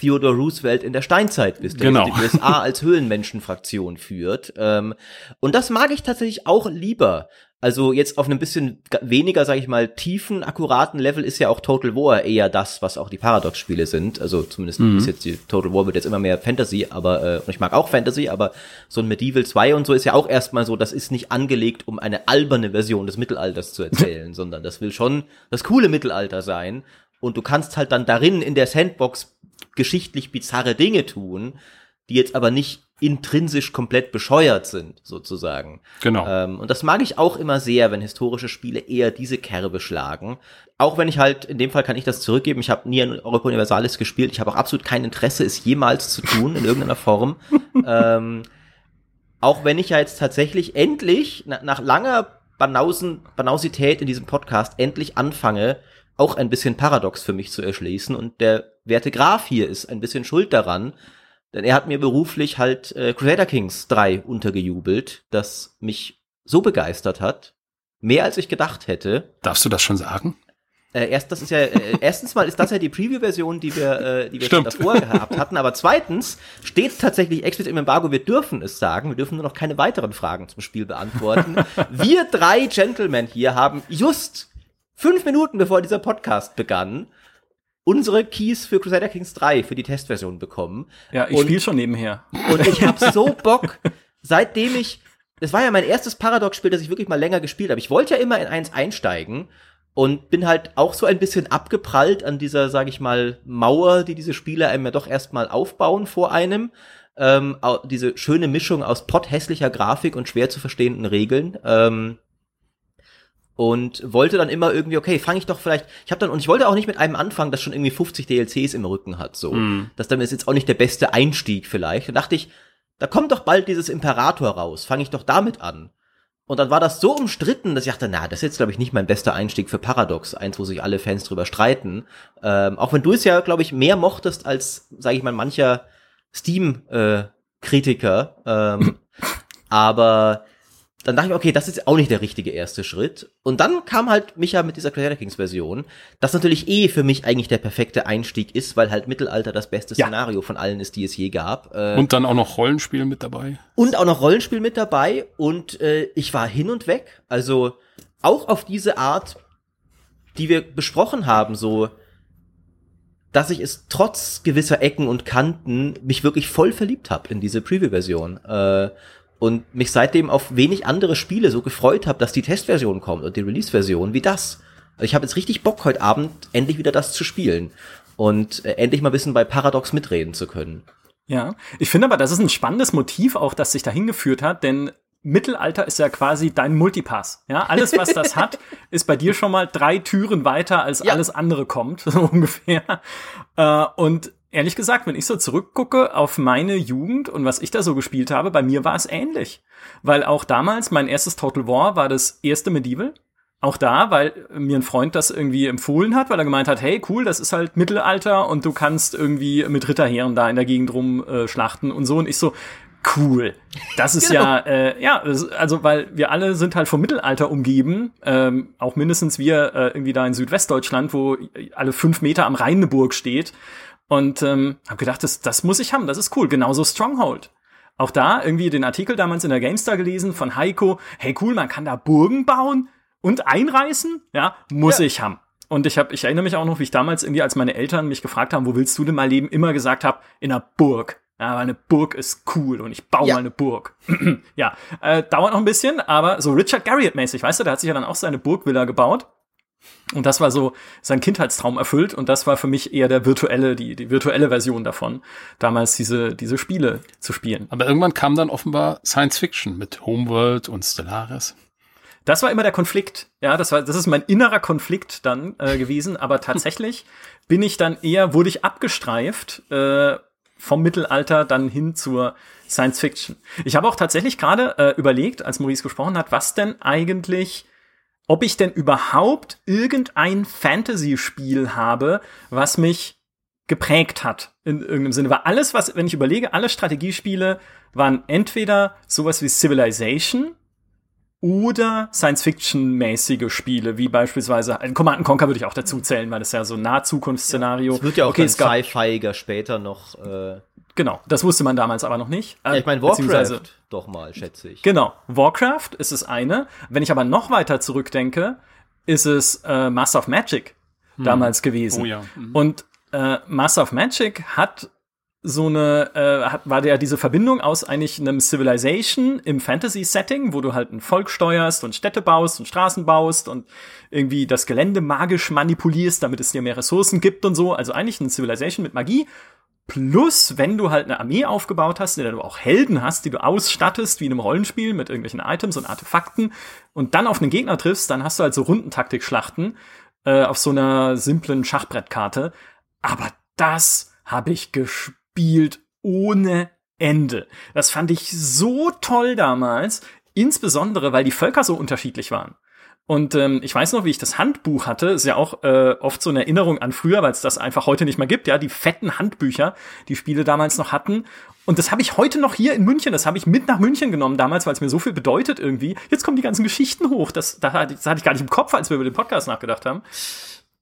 Theodore Roosevelt in der Steinzeit bist, der genau. die U S A als Höhlenmenschenfraktion führt. Ähm, und das mag ich tatsächlich auch lieber. Also jetzt auf einem bisschen weniger, sag ich mal, tiefen, akkuraten Level ist ja auch Total War eher das, was auch die Paradox-Spiele sind. Also zumindest mhm. ist jetzt die Total War wird jetzt immer mehr Fantasy, aber äh, und ich mag auch Fantasy, aber so ein Medieval zwei und so ist ja auch erstmal so, das ist nicht angelegt, um eine alberne Version des Mittelalters zu erzählen, sondern das will schon das coole Mittelalter sein. Und du kannst halt dann darin in der Sandbox geschichtlich bizarre Dinge tun, die jetzt aber nicht intrinsisch komplett bescheuert sind, sozusagen. Genau. Ähm, und das mag ich auch immer sehr, wenn historische Spiele eher diese Kerbe schlagen. Auch wenn ich halt, in dem Fall kann ich das zurückgeben, ich habe nie ein Europa Universalis gespielt, ich habe auch absolut kein Interesse, es jemals zu tun, in irgendeiner Form. ähm, auch wenn ich ja jetzt tatsächlich endlich, na, nach langer Banausen, Banausität in diesem Podcast, endlich anfange, auch ein bisschen Paradox für mich zu erschließen. Und der werte Graf hier ist ein bisschen schuld daran, denn er hat mir beruflich halt äh, Crusader Kings drei untergejubelt, das mich so begeistert hat, mehr als ich gedacht hätte. Darfst du das schon sagen? Äh, erst, das ist ja, äh, erstens mal ist das ja die Preview-Version, die wir, äh, die wir schon davor gehabt hatten, aber zweitens steht tatsächlich explizit im Embargo, wir dürfen es sagen, wir dürfen nur noch keine weiteren Fragen zum Spiel beantworten. Wir drei Gentlemen hier haben just fünf Minuten, bevor dieser Podcast begann, unsere Keys für Crusader Kings drei, für die Testversion bekommen. Ja, ich und, spiel schon nebenher. Und ich hab so Bock, seitdem ich, das war ja mein erstes Paradox-Spiel, das ich wirklich mal länger gespielt habe. Ich wollte ja immer in eins einsteigen und bin halt auch so ein bisschen abgeprallt an dieser, sag ich mal, Mauer, die diese Spieler einem ja doch erstmal aufbauen vor einem. Ähm, diese schöne Mischung aus potthässlicher Grafik und schwer zu verstehenden Regeln. Ähm, Und wollte dann immer irgendwie, okay, fange ich doch vielleicht, ich habe dann, und ich wollte auch nicht mit einem anfangen, das schon irgendwie fünfzig D L Cs im Rücken hat, so. Mm. Das dann ist jetzt auch nicht der beste Einstieg vielleicht. Und dachte ich, da kommt doch bald dieses Imperator raus, fange ich doch damit an. Und dann war das so umstritten, dass ich dachte, na, das ist jetzt, glaube ich, nicht mein bester Einstieg für Paradox, eins, wo sich alle Fans drüber streiten. Ähm, auch wenn du es ja, glaube ich, mehr mochtest als, sage ich mal, mancher Steam-Kritiker. Ähm, aber dann dachte ich, okay, das ist auch nicht der richtige erste Schritt. Und dann kam halt Micha mit dieser Crusader Kings Version, das natürlich eh für mich eigentlich der perfekte Einstieg ist, weil halt Mittelalter das beste ja. Szenario von allen ist, die es je gab. Äh, und dann auch noch Rollenspiel mit dabei. Und auch noch Rollenspiel mit dabei. Und äh, ich war hin und weg. Also auch auf diese Art, die wir besprochen haben, so, dass ich es trotz gewisser Ecken und Kanten mich wirklich voll verliebt habe in diese Preview-Version. Äh, Und mich seitdem auf wenig andere Spiele so gefreut habe, dass die Testversion kommt und die Release-Version wie das. Also ich habe jetzt richtig Bock, heute Abend endlich wieder das zu spielen und äh, endlich mal ein bisschen bei Paradox mitreden zu können. Ja, ich finde aber, das ist ein spannendes Motiv auch, das sich dahin geführt hat, denn Mittelalter ist ja quasi dein Multipass. Ja, alles, was das hat, ist bei dir schon mal drei Türen weiter, als ja. alles andere kommt, so ungefähr. Äh, und ehrlich gesagt, wenn ich so zurückgucke auf meine Jugend und was ich da so gespielt habe, bei mir war es ähnlich. Weil auch damals, mein erstes Total War war das erste Medieval. Auch da, weil mir ein Freund das irgendwie empfohlen hat, weil er gemeint hat, hey, cool, das ist halt Mittelalter und du kannst irgendwie mit Ritterheeren da in der Gegend rumschlachten äh, und so. Und ich so, cool, das ist genau. ja, äh, ja, also weil wir alle sind halt vom Mittelalter umgeben, ähm, auch mindestens wir äh, irgendwie da in Südwestdeutschland, wo alle fünf Meter am Rhein eine Burg steht. Und ähm, habe gedacht, das, das muss ich haben, das ist cool. Genauso Stronghold. Auch da irgendwie den Artikel damals in der GameStar gelesen von Heiko. Hey, cool, man kann da Burgen bauen und einreißen. Ja, muss ja. ich haben. Und ich, hab, ich erinnere mich auch noch, wie ich damals irgendwie, als meine Eltern mich gefragt haben, wo willst du denn mal leben, immer gesagt habe, in einer Burg. Ja, weil eine Burg ist cool und ich baue ja. mal eine Burg. ja, äh, dauert noch ein bisschen, aber so Richard Garriott-mäßig, weißt du, der hat sich ja dann auch seine Burgvilla gebaut. Und das war so sein Kindheitstraum erfüllt. Und das war für mich eher der virtuelle, die, die virtuelle Version davon, damals diese, diese Spiele zu spielen. Aber irgendwann kam dann offenbar Science Fiction mit Homeworld und Stellaris. Das war immer der Konflikt. Ja, das war, das ist mein innerer Konflikt dann äh, gewesen. Aber tatsächlich bin ich dann eher, wurde ich abgestreift, äh, vom Mittelalter dann hin zur Science Fiction. Ich habe auch tatsächlich gerade äh, überlegt, als Maurice gesprochen hat, was denn eigentlich, ob ich denn überhaupt irgendein Fantasy-Spiel habe, was mich geprägt hat in irgendeinem Sinne. Weil alles, was, wenn ich überlege, alle Strategiespiele waren entweder sowas wie Civilization oder Science-Fiction-mäßige Spiele, wie beispielsweise Command and Conquer würde ich auch dazu zählen, weil das ja so ein Nah-Zukunftsszenario. Es wird ja auch okay, sci-fiiger später noch. Äh Genau, das wusste man damals aber noch nicht. Ja, ich meine Warcraft doch mal, schätze ich. Genau, Warcraft ist das eine. Wenn ich aber noch weiter zurückdenke, ist es äh, Master of Magic hm. damals gewesen. Oh ja. Mhm. Und äh, Master of Magic hat so eine, äh, hat, war ja diese Verbindung aus eigentlich einem Civilization im Fantasy-Setting, wo du halt ein Volk steuerst und Städte baust und Straßen baust und irgendwie das Gelände magisch manipulierst, damit es dir mehr Ressourcen gibt und so. Also eigentlich ein Civilization mit Magie. Plus, wenn du halt eine Armee aufgebaut hast, in der du auch Helden hast, die du ausstattest, wie in einem Rollenspiel mit irgendwelchen Items und Artefakten und dann auf einen Gegner triffst, dann hast du halt so Rundentaktik-Schlachten äh, auf so einer simplen Schachbrettkarte. Aber das habe ich gespielt ohne Ende. Das fand ich so toll damals, insbesondere, weil die Völker so unterschiedlich waren. Und ähm, ich weiß noch, wie ich das Handbuch hatte, ist ja auch äh, oft so eine Erinnerung an früher, weil es das einfach heute nicht mehr gibt, ja, die fetten Handbücher, die Spiele damals noch hatten. Und das habe ich heute noch hier in München, das habe ich mit nach München genommen damals, weil es mir so viel bedeutet irgendwie. Jetzt kommen die ganzen Geschichten hoch, das, das hatte ich gar nicht im Kopf, als wir über den Podcast nachgedacht haben.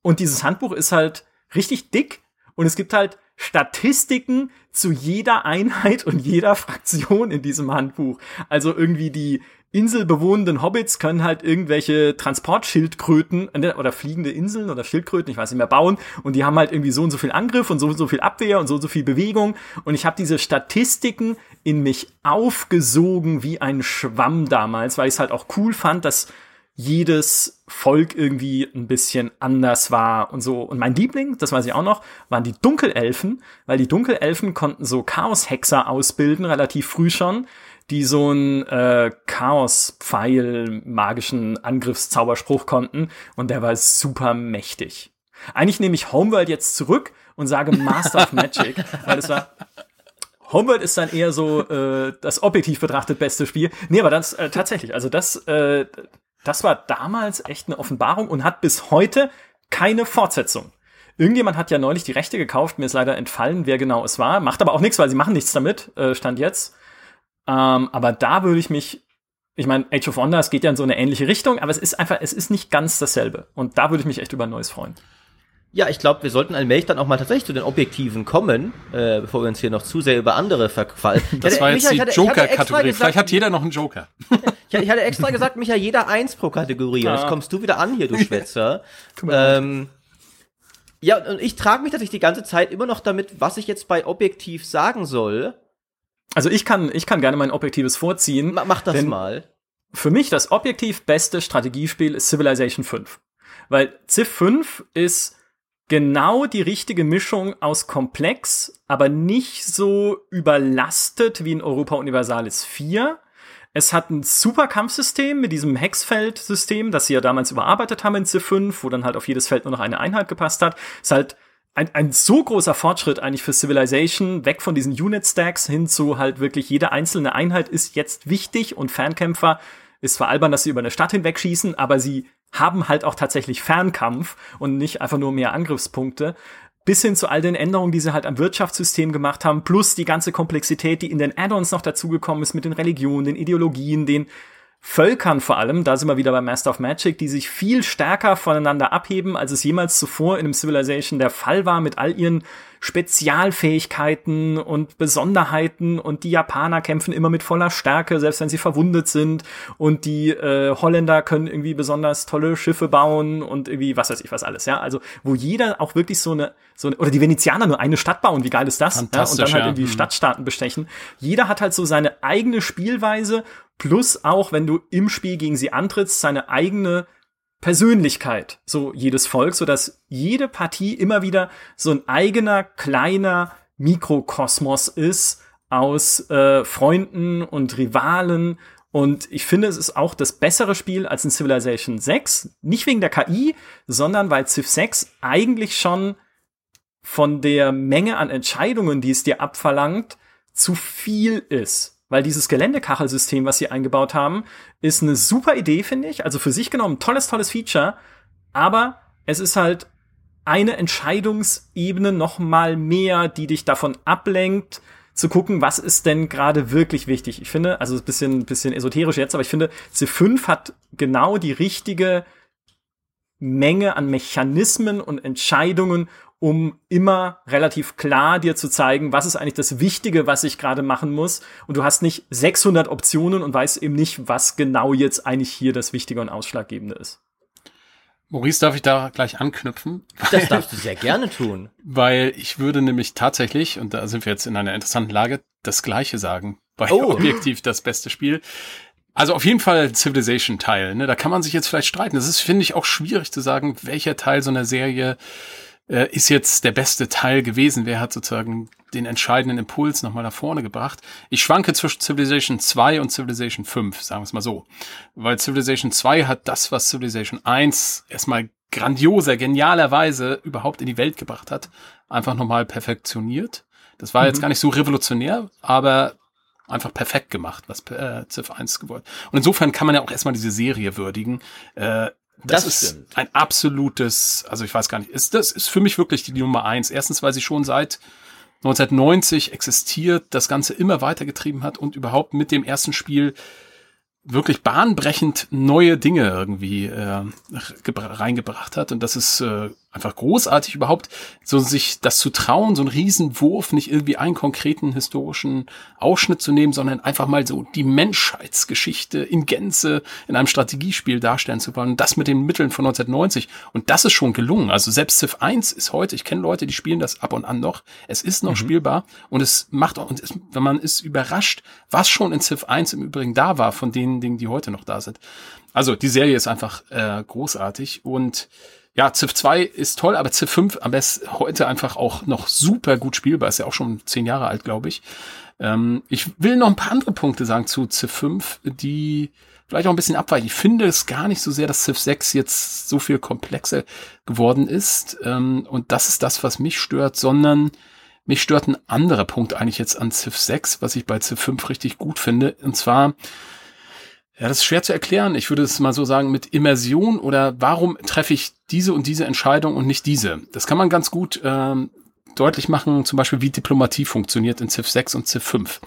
Und dieses Handbuch ist halt richtig dick und es gibt halt Statistiken zu jeder Einheit und jeder Fraktion in diesem Handbuch. Also irgendwie die inselbewohnenden Hobbits können halt irgendwelche Transportschildkröten oder fliegende Inseln oder Schildkröten, ich weiß nicht mehr, bauen und die haben halt irgendwie so und so viel Angriff und so und so viel Abwehr und so und so viel Bewegung und ich habe diese Statistiken in mich aufgesogen wie ein Schwamm damals, weil ich es halt auch cool fand, dass jedes Volk irgendwie ein bisschen anders war und so. Und mein Liebling, das weiß ich auch noch, waren die Dunkelelfen, weil die Dunkelelfen konnten so Chaoshexer ausbilden, relativ früh schon, die so einen äh, Chaos-Pfeil-magischen Angriffszauberspruch konnten und der war super mächtig. Eigentlich nehme ich Homeworld jetzt zurück und sage Master of Magic, weil das war... Homeworld ist dann eher so äh, das objektiv betrachtet beste Spiel. Nee, aber das äh, tatsächlich, also das... Äh, Das war damals echt eine Offenbarung und hat bis heute keine Fortsetzung. Irgendjemand hat ja neulich die Rechte gekauft, mir ist leider entfallen, wer genau es war. Macht aber auch nichts, weil sie machen nichts damit, äh, Stand jetzt. Ähm, aber da würde ich mich, ich meine, Age of Wonders geht ja in so eine ähnliche Richtung, aber es ist einfach, es ist nicht ganz dasselbe. Und da würde ich mich echt über ein neues freuen. Ja, ich glaube, wir sollten allmählich dann auch mal tatsächlich zu den Objektiven kommen, äh, bevor wir uns hier noch zu sehr über andere verfallen. Das hatte, war jetzt Michael, die Joker-Kategorie. Vielleicht hat jeder noch einen Joker. Ich, ich hatte extra gesagt, Michael, jeder eins pro Kategorie. Ja. Jetzt kommst du wieder an hier, du Schwätzer. ähm, ja, und ich trage mich tatsächlich die ganze Zeit immer noch damit, was ich jetzt bei Objektiv sagen soll. Also ich kann, ich kann gerne mein Objektives vorziehen. Ma- mach das mal. Für mich das objektiv beste Strategiespiel ist Civilization fünf. Weil Civ fünf ist genau die richtige Mischung aus komplex, aber nicht so überlastet wie in Europa Universalis vier. Es hat ein super Kampfsystem mit diesem Hexfeld-System, das sie ja damals überarbeitet haben in Civ fünf, wo dann halt auf jedes Feld nur noch eine Einheit gepasst hat. Ist halt ein, ein so großer Fortschritt eigentlich für Civilization, weg von diesen Unit-Stacks hin zu halt wirklich jede einzelne Einheit ist jetzt wichtig und Fernkämpfer ist zwar albern, dass sie über eine Stadt hinwegschießen, aber sie haben halt auch tatsächlich Fernkampf und nicht einfach nur mehr Angriffspunkte, bis hin zu all den Änderungen, die sie halt am Wirtschaftssystem gemacht haben, plus die ganze Komplexität, die in den Add-ons noch dazugekommen ist mit den Religionen, den Ideologien, den Völkern vor allem, da sind wir wieder bei Master of Magic, die sich viel stärker voneinander abheben, als es jemals zuvor in einem Civilization der Fall war, mit all ihren Spezialfähigkeiten und Besonderheiten, und die Japaner kämpfen immer mit voller Stärke, selbst wenn sie verwundet sind, und die äh, Holländer können irgendwie besonders tolle Schiffe bauen und irgendwie was weiß ich was alles, ja, also wo jeder auch wirklich so eine, so eine, oder die Venezianer nur eine Stadt bauen, wie geil ist das, ja? Und dann halt irgendwie ja. Stadtstaaten bestechen. Jeder hat halt so seine eigene Spielweise, plus auch, wenn du im Spiel gegen sie antrittst, seine eigene Persönlichkeit, so jedes Volk, so dass jede Partie immer wieder so ein eigener, kleiner Mikrokosmos ist aus äh, Freunden und Rivalen. Und ich finde, es ist auch das bessere Spiel als in Civilization sechs. Nicht wegen der K I, sondern weil Civ sechs eigentlich schon von der Menge an Entscheidungen, die es dir abverlangt, zu viel ist. Weil dieses Geländekachelsystem, was sie eingebaut haben, ist eine super Idee, finde ich. Also für sich genommen, tolles, tolles Feature. Aber es ist halt eine Entscheidungsebene noch mal mehr, die dich davon ablenkt, zu gucken, was ist denn gerade wirklich wichtig. Ich finde, also ein bisschen, bisschen esoterisch jetzt, aber ich finde, Civ fünf hat genau die richtige Menge an Mechanismen und Entscheidungen, um immer relativ klar dir zu zeigen, was ist eigentlich das Wichtige, was ich gerade machen muss. Und du hast nicht sechshundert Optionen und weißt eben nicht, was genau jetzt eigentlich hier das Wichtige und Ausschlaggebende ist. Maurice, darf ich da gleich anknüpfen? Das darfst du sehr gerne tun. Weil ich würde nämlich tatsächlich, und da sind wir jetzt in einer interessanten Lage, das Gleiche sagen. Bei oh. objektiv das beste Spiel. Also auf jeden Fall Civilization-Teil. Ne? Da kann man sich jetzt vielleicht streiten. Das ist, finde ich, auch schwierig zu sagen, welcher Teil so einer Serie ist jetzt der beste Teil gewesen. Wer hat sozusagen den entscheidenden Impuls nochmal nach vorne gebracht? Ich schwanke zwischen Civilization zwei und Civilization fünf, sagen wir es mal so. Weil Civilization zwei hat das, was Civilization eins erstmal grandioser, genialerweise überhaupt in die Welt gebracht hat, einfach nochmal perfektioniert. Das war mhm. jetzt gar nicht so revolutionär, aber einfach perfekt gemacht, was äh, Civ eins gewollt. Und insofern kann man ja auch erstmal diese Serie würdigen. Äh, Das, das ist stimmt. ein absolutes, also ich weiß gar nicht, ist, das ist für mich wirklich die Nummer eins. Erstens, weil sie schon seit neunzehnhundertneunzig existiert, das Ganze immer weitergetrieben hat und überhaupt mit dem ersten Spiel wirklich bahnbrechend neue Dinge irgendwie äh, reingebracht hat. Und das ist äh, einfach großartig, überhaupt so sich das zu trauen, so einen Riesenwurf, nicht irgendwie einen konkreten historischen Ausschnitt zu nehmen, sondern einfach mal so die Menschheitsgeschichte in Gänze in einem Strategiespiel darstellen zu wollen. Und das mit den Mitteln von neunzehnhundertneunzig. Und das ist schon gelungen. Also selbst Civ eins ist heute, ich kenne Leute, die spielen das ab und an noch. Es ist noch mhm. spielbar. Und es macht auch, und es, wenn man ist überrascht, was schon in Civ eins im Übrigen da war, von denen Dingen, die heute noch da sind. Also die Serie ist einfach äh, großartig, und ja, Civ zwei ist toll, aber Civ fünf am besten heute einfach auch noch super gut spielbar. Ist ja auch schon zehn Jahre alt, glaube ich. Ähm, ich will noch ein paar andere Punkte sagen zu Civ fünf, die vielleicht auch ein bisschen abweichen. Ich finde es gar nicht so sehr, dass Civ sechs jetzt so viel komplexer geworden ist. Ähm, und das ist das, was mich stört, sondern mich stört ein anderer Punkt eigentlich jetzt an Civ sechs, was ich bei Civ fünf richtig gut finde. Und zwar, ja, das ist schwer zu erklären. Ich würde es mal so sagen mit Immersion, oder warum treffe ich diese und diese Entscheidung und nicht diese? Das kann man ganz gut ähm, deutlich machen, zum Beispiel wie Diplomatie funktioniert in Civ sechs und Civ fünf.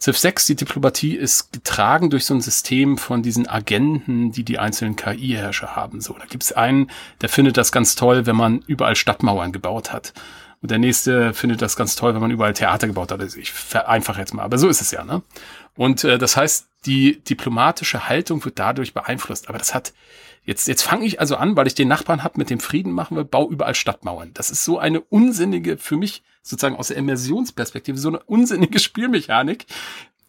Civ sechs, die Diplomatie ist getragen durch so ein System von diesen Agenten, die die einzelnen K I-Herrscher haben. So, da gibt es einen, der findet das ganz toll, wenn man überall Stadtmauern gebaut hat. Und der nächste findet das ganz toll, wenn man überall Theater gebaut hat. Also ich vereinfache jetzt mal, aber so ist es ja, ne? Und äh, das heißt, die diplomatische Haltung wird dadurch beeinflusst. Aber das hat, jetzt jetzt fange ich also an, weil ich den Nachbarn habe, mit dem Frieden machen will, bau überall Stadtmauern. Das ist so eine unsinnige, für mich sozusagen aus der Immersionsperspektive, so eine unsinnige Spielmechanik.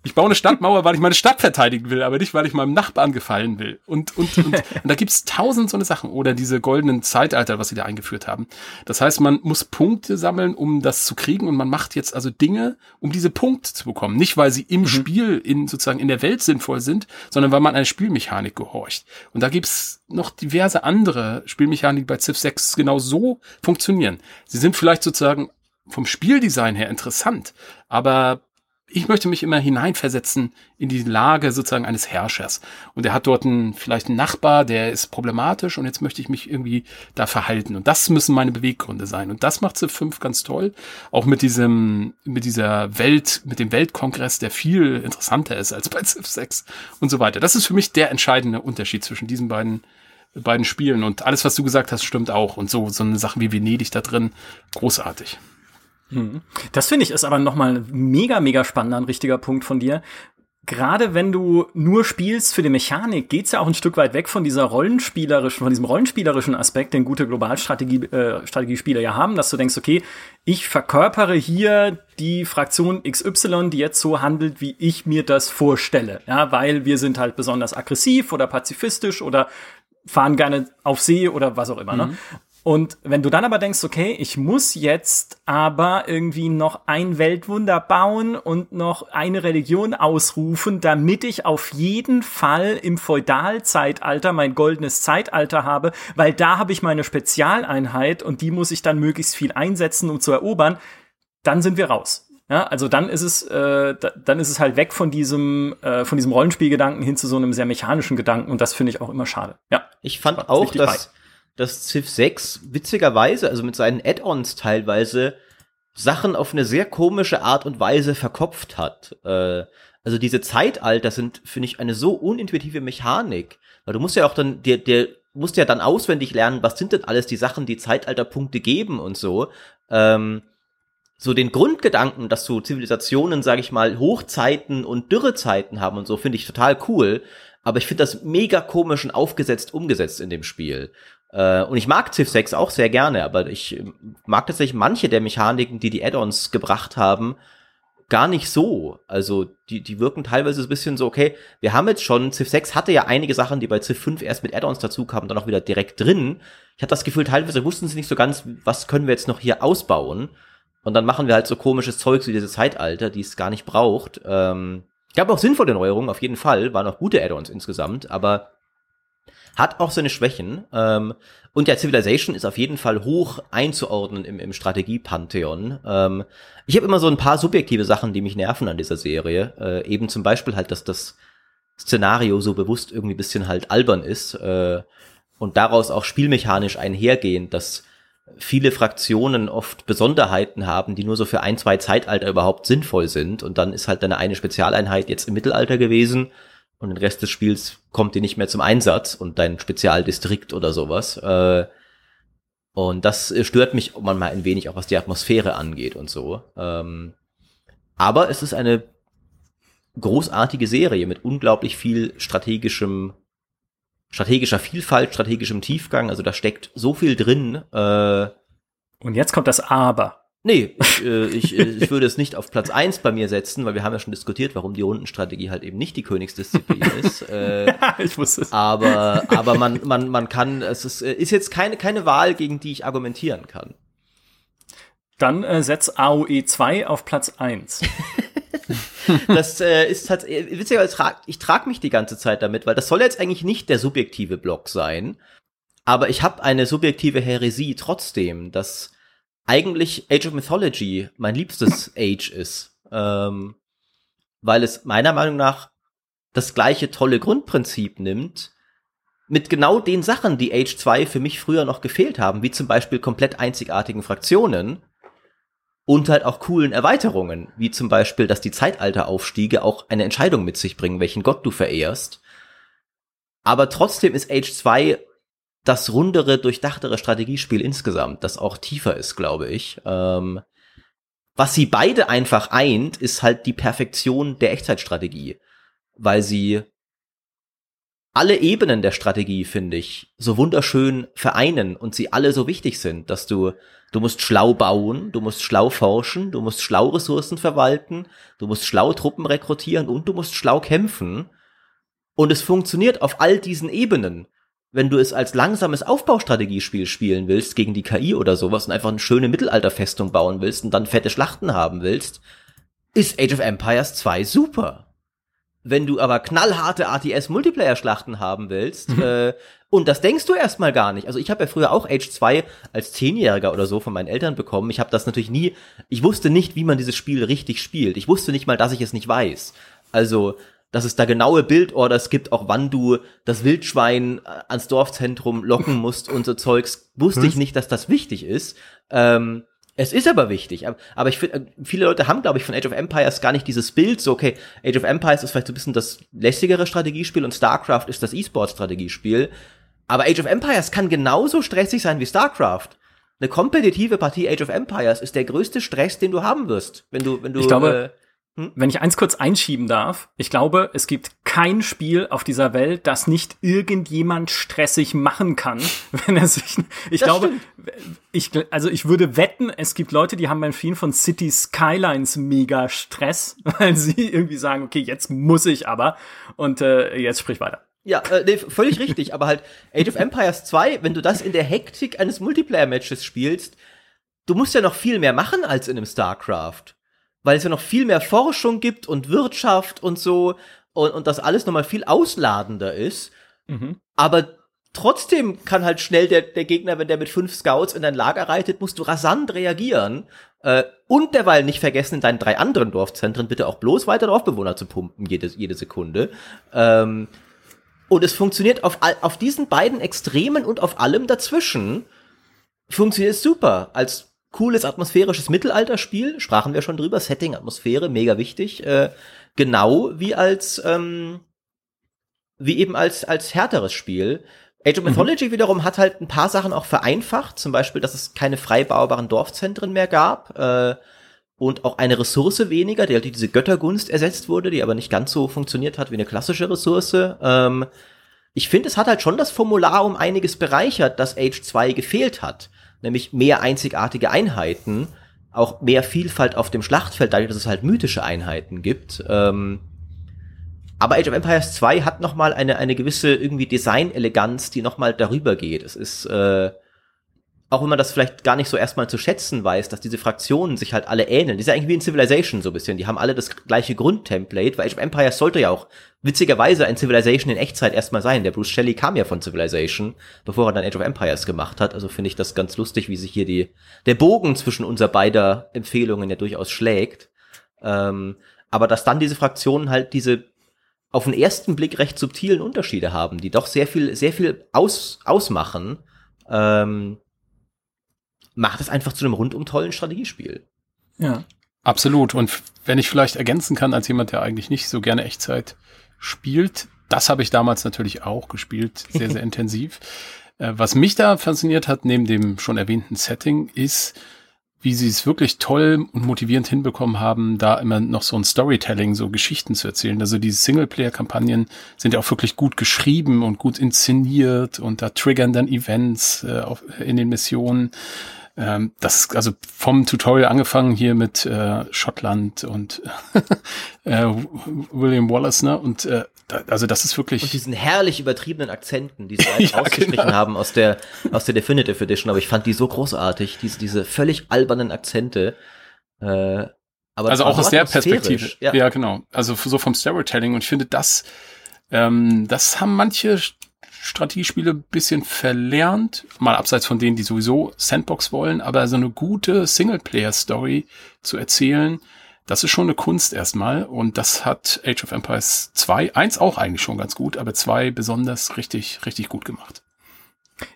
Ich baue eine Stadtmauer, weil ich meine Stadt verteidigen will, aber nicht, weil ich meinem Nachbarn gefallen will. Und, und, und, und da gibt's tausend so eine Sachen. Oder diese goldenen Zeitalter, was sie da eingeführt haben. Das heißt, man muss Punkte sammeln, um das zu kriegen. Und man macht jetzt also Dinge, um diese Punkte zu bekommen. Nicht, weil sie im mhm. Spiel in sozusagen in der Welt sinnvoll sind, sondern weil man einer Spielmechanik gehorcht. Und da gibt's noch diverse andere Spielmechaniken, die bei Civ sechs genau so funktionieren. Sie sind vielleicht sozusagen vom Spieldesign her interessant, aber ich möchte mich immer hineinversetzen in die Lage sozusagen eines Herrschers. Und er hat dort einen, vielleicht einen Nachbar, der ist problematisch und jetzt möchte ich mich irgendwie da verhalten. Und das müssen meine Beweggründe sein. Und das macht Civ fünf ganz toll. Auch mit diesem, mit dieser Welt, mit dem Weltkongress, der viel interessanter ist als bei Civ sechs und so weiter. Das ist für mich der entscheidende Unterschied zwischen diesen beiden beiden Spielen. Und alles, was du gesagt hast, stimmt auch. Und so, so eine Sache wie Venedig da drin, großartig. Das finde ich ist aber nochmal mega, mega spannender, ein richtiger Punkt von dir. Gerade wenn du nur spielst für die Mechanik, geht's ja auch ein Stück weit weg von dieser rollenspielerischen, von diesem rollenspielerischen Aspekt, den gute Globalstrategie, äh, Strategiespiele ja haben, dass du denkst, okay, ich verkörpere hier die Fraktion X Y, die jetzt so handelt, wie ich mir das vorstelle. Ja, weil wir sind halt besonders aggressiv oder pazifistisch oder fahren gerne auf See oder was auch immer, mhm. ne? Und wenn du dann aber denkst, okay, ich muss jetzt aber irgendwie noch ein Weltwunder bauen und noch eine Religion ausrufen, damit ich auf jeden Fall im Feudalzeitalter mein goldenes Zeitalter habe, weil da habe ich meine Spezialeinheit und die muss ich dann möglichst viel einsetzen, um zu erobern, dann sind wir raus. Ja, also dann ist es, äh, da, dann ist es halt weg von diesem, äh, von diesem Rollenspielgedanken hin zu so einem sehr mechanischen Gedanken und das finde ich auch immer schade. Ja, ich fand auch, dass dass Civ sechs witzigerweise, also mit seinen Add-ons teilweise, Sachen auf eine sehr komische Art und Weise verkopft hat. Äh, also diese Zeitalter sind, finde ich, eine so unintuitive Mechanik. Weil du musst ja auch dann, dir, dir musst ja dann auswendig lernen, was sind denn alles die Sachen, die Zeitalterpunkte geben und so. Ähm, so den Grundgedanken, dass so Zivilisationen, sag ich mal, Hochzeiten und Dürrezeiten haben und so, finde ich total cool. Aber ich finde das mega komisch und aufgesetzt umgesetzt in dem Spiel. Und ich mag Civ sechs auch sehr gerne, aber ich mag tatsächlich manche der Mechaniken, die die Add-ons gebracht haben, gar nicht so. Also die die wirken teilweise so ein bisschen so, okay, wir haben jetzt schon, Civ sechs hatte ja einige Sachen, die bei Civ fünf erst mit Add-ons dazu kamen, dann auch wieder direkt drin. Ich hatte das Gefühl, teilweise wussten sie nicht so ganz, was können wir jetzt noch hier ausbauen. Und dann machen wir halt so komisches Zeug wie diese Zeitalter, die es gar nicht braucht. Ähm, gab auch sinnvolle Neuerungen, auf jeden Fall, waren auch gute Add-ons insgesamt, aber hat auch seine Schwächen. Ähm, und ja, Civilization ist auf jeden Fall hoch einzuordnen im, im Strategiepantheon. Ähm, ich habe immer so ein paar subjektive Sachen, die mich nerven an dieser Serie. Äh, eben zum Beispiel halt, dass das Szenario so bewusst irgendwie ein bisschen halt albern ist. Äh, und daraus auch spielmechanisch einhergehend, dass viele Fraktionen oft Besonderheiten haben, die nur so für ein, zwei Zeitalter überhaupt sinnvoll sind. Und dann ist halt deine eine Spezialeinheit jetzt im Mittelalter gewesen. Und den Rest des Spiels kommt dir nicht mehr zum Einsatz und dein Spezialdistrikt oder sowas. Und das stört mich manchmal ein wenig, auch was die Atmosphäre angeht und so. Aber es ist eine großartige Serie mit unglaublich viel strategischem, strategischer Vielfalt, strategischem Tiefgang. Also da steckt so viel drin. Und jetzt kommt das Aber. Nee, ich, äh, ich, ich würde es nicht auf Platz eins bei mir setzen, weil wir haben ja schon diskutiert, warum die Rundenstrategie halt eben nicht die Königsdisziplin ist. Äh, ja, ich wusste es. Aber, aber man, man, man kann, es ist, ist jetzt keine, keine Wahl, gegen die ich argumentieren kann. Dann äh, setz A O E zwei auf Platz eins. Das äh, ist tatsächlich, witzigerweise, ich trage mich die ganze Zeit damit, weil das soll jetzt eigentlich nicht der subjektive Block sein, aber ich habe eine subjektive Häresie trotzdem, dass eigentlich Age of Mythology mein liebstes Age ist, ähm, weil es meiner Meinung nach das gleiche tolle Grundprinzip nimmt, mit genau den Sachen, die Age zwei für mich früher noch gefehlt haben, wie zum Beispiel komplett einzigartigen Fraktionen und halt auch coolen Erweiterungen, wie zum Beispiel, dass die Zeitalteraufstiege auch eine Entscheidung mit sich bringen, welchen Gott du verehrst. Aber trotzdem ist Age zwei das rundere, durchdachtere Strategiespiel insgesamt, das auch tiefer ist, glaube ich. Ähm, was sie beide einfach eint, ist halt die Perfektion der Echtzeitstrategie, weil sie alle Ebenen der Strategie, finde ich, so wunderschön vereinen und sie alle so wichtig sind, dass du, du musst schlau bauen, du musst schlau forschen, du musst schlau Ressourcen verwalten, du musst schlau Truppen rekrutieren und du musst schlau kämpfen. Und es funktioniert auf all diesen Ebenen. Wenn du es als langsames Aufbaustrategiespiel spielen willst, gegen die K I oder sowas und einfach eine schöne Mittelalterfestung bauen willst und dann fette Schlachten haben willst, ist Age of Empires zwei super. Wenn du aber knallharte R T S-Multiplayer-Schlachten haben willst, mhm. äh, und das denkst du erstmal gar nicht. Also ich habe ja früher auch Age zwei als Zehnjähriger oder so von meinen Eltern bekommen. Ich habe das natürlich nie, ich wusste nicht, wie man dieses Spiel richtig spielt. Ich wusste nicht mal, dass ich es nicht weiß. Also, dass es da genaue Bildorders gibt, auch wann du das Wildschwein ans Dorfzentrum locken musst und so Zeugs, wusste mhm. ich nicht, dass das wichtig ist. Ähm, Es ist aber wichtig, aber ich finde, viele Leute haben, glaube ich, von Age of Empires gar nicht dieses Bild, so okay, Age of Empires ist vielleicht so ein bisschen das lässigere Strategiespiel und StarCraft ist das E-Sport-Strategiespiel, aber Age of Empires kann genauso stressig sein wie StarCraft. Eine kompetitive Partie Age of Empires ist der größte Stress, den du haben wirst, wenn du, wenn du... Ich glaube, äh, hm? wenn ich eins kurz einschieben darf, ich glaube, es gibt kein Spiel auf dieser Welt, das nicht irgendjemand stressig machen kann, wenn er sich, ich das glaube, stimmt. ich, also ich würde wetten, es gibt Leute, die haben beim Spielen von Cities Skylines mega Stress, weil sie irgendwie sagen, okay, jetzt muss ich aber und äh, jetzt sprich weiter. Ja, äh, nee, völlig richtig, aber halt Age of Empires zwei, wenn du das in der Hektik eines Multiplayer-Matches spielst, du musst ja noch viel mehr machen als in einem StarCraft, weil es ja noch viel mehr Forschung gibt und Wirtschaft und so. Und, und das alles nochmal viel ausladender ist. Mhm. Aber trotzdem kann halt schnell der, der Gegner, wenn der mit fünf Scouts in dein Lager reitet, musst du rasant reagieren. Äh, und derweil nicht vergessen, in deinen drei anderen Dorfzentren bitte auch bloß weiter Dorfbewohner zu pumpen, jede, jede Sekunde. Ähm, und es funktioniert auf, auf diesen beiden Extremen und auf allem dazwischen. Funktioniert es super. Als cooles atmosphärisches Mittelalterspiel, sprachen wir schon drüber, Setting, Atmosphäre, mega wichtig. Äh, Genau wie als, ähm, wie eben als, als härteres Spiel. Age of Mythology mhm. wiederum hat halt ein paar Sachen auch vereinfacht. Zum Beispiel, dass es keine frei baubaren Dorfzentren mehr gab. Äh, und auch eine Ressource weniger, die halt diese Göttergunst ersetzt wurde, die aber nicht ganz so funktioniert hat wie eine klassische Ressource. Ähm, ich finde, es hat halt schon das Formular um einiges bereichert, das Age zwei gefehlt hat. Nämlich mehr einzigartige Einheiten. Auch mehr Vielfalt auf dem Schlachtfeld, dadurch, dass es halt mythische Einheiten gibt. Ähm, aber Age of Empires zwei hat noch mal eine, eine gewisse irgendwie Design-Eleganz, die noch mal darüber geht. Es ist, äh, auch wenn man das vielleicht gar nicht so erstmal zu schätzen weiß, dass diese Fraktionen sich halt alle ähneln. Die sind ja eigentlich wie in Civilization so ein bisschen. Die haben alle das gleiche Grundtemplate, weil Age of Empires sollte ja auch witzigerweise ein Civilization in Echtzeit erstmal sein. Der Bruce Shelley kam ja von Civilization, bevor er dann Age of Empires gemacht hat. Also finde ich das ganz lustig, wie sich hier die der Bogen zwischen unser beider Empfehlungen ja durchaus schlägt. Ähm, aber dass dann diese Fraktionen halt diese auf den ersten Blick recht subtilen Unterschiede haben, die doch sehr viel, sehr viel aus, ausmachen, ähm, macht es einfach zu einem rundum tollen Strategiespiel. Ja, absolut. Und f- wenn ich vielleicht ergänzen kann, als jemand, der eigentlich nicht so gerne Echtzeit spielt, das habe ich damals natürlich auch gespielt, sehr, sehr intensiv. Äh, was mich da fasziniert hat, neben dem schon erwähnten Setting, ist, wie sie es wirklich toll und motivierend hinbekommen haben, da immer noch so ein Storytelling, so Geschichten zu erzählen. Also diese Singleplayer-Kampagnen sind ja auch wirklich gut geschrieben und gut inszeniert und da triggern dann Events äh, auf, in den Missionen. Das, also vom Tutorial angefangen hier mit äh, Schottland und äh, William Wallace, ne? Und äh, da, also das ist wirklich. Und diesen herrlich übertriebenen Akzenten, die sie halt ja, ausgestrichen genau. haben aus der aus der Definitive Edition, aber ich fand die so großartig, diese, diese völlig albernen Akzente. Äh, aber also auch aus der Perspektive. Ja. ja, genau. Also so vom Storytelling. Und ich finde, das, ähm, das haben manche Strategiespiele ein bisschen verlernt, mal abseits von denen, die sowieso Sandbox wollen, aber so eine gute Singleplayer-Story zu erzählen, das ist schon eine Kunst erstmal und das hat Age of Empires zwei, eins auch eigentlich schon ganz gut, aber zwei besonders richtig, richtig gut gemacht.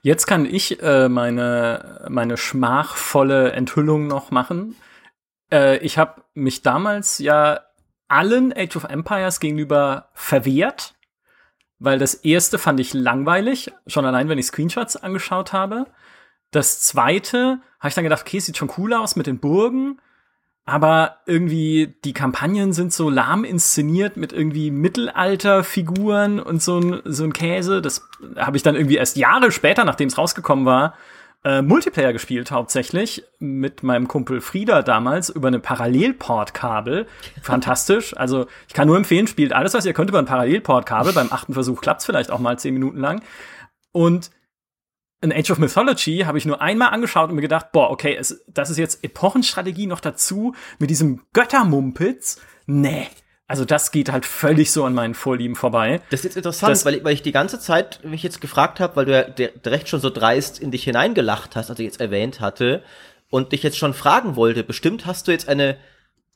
Jetzt kann ich äh, meine, meine schmachvolle Enthüllung noch machen. Äh, ich habe mich damals ja allen Age of Empires gegenüber verwehrt, weil das erste fand ich langweilig, schon allein, wenn ich Screenshots angeschaut habe. Das zweite habe ich dann gedacht, okay, sieht schon cool aus mit den Burgen, aber irgendwie die Kampagnen sind so lahm inszeniert mit irgendwie Mittelalterfiguren und so ein, so ein Käse. Das habe ich dann irgendwie erst Jahre später, nachdem es rausgekommen war, äh, Multiplayer gespielt hauptsächlich mit meinem Kumpel Frieda damals über eine Parallelport-Kabel. Fantastisch. Also ich kann nur empfehlen, spielt alles, was ihr könnt über ein Parallelport-Kabel. Beim achten Versuch klappt's vielleicht auch mal zehn Minuten lang. Und in Age of Mythology habe ich nur einmal angeschaut und mir gedacht, boah, okay, es, das ist jetzt Epochenstrategie noch dazu mit diesem Göttermumpitz. Nee. Also das geht halt völlig so an meinen Vorlieben vorbei. Das ist jetzt interessant, das, weil, ich, weil ich die ganze Zeit mich jetzt gefragt habe, weil du ja direkt schon so dreist in dich hineingelacht hast, als ich jetzt erwähnt hatte, und dich jetzt schon fragen wollte, bestimmt hast du jetzt eine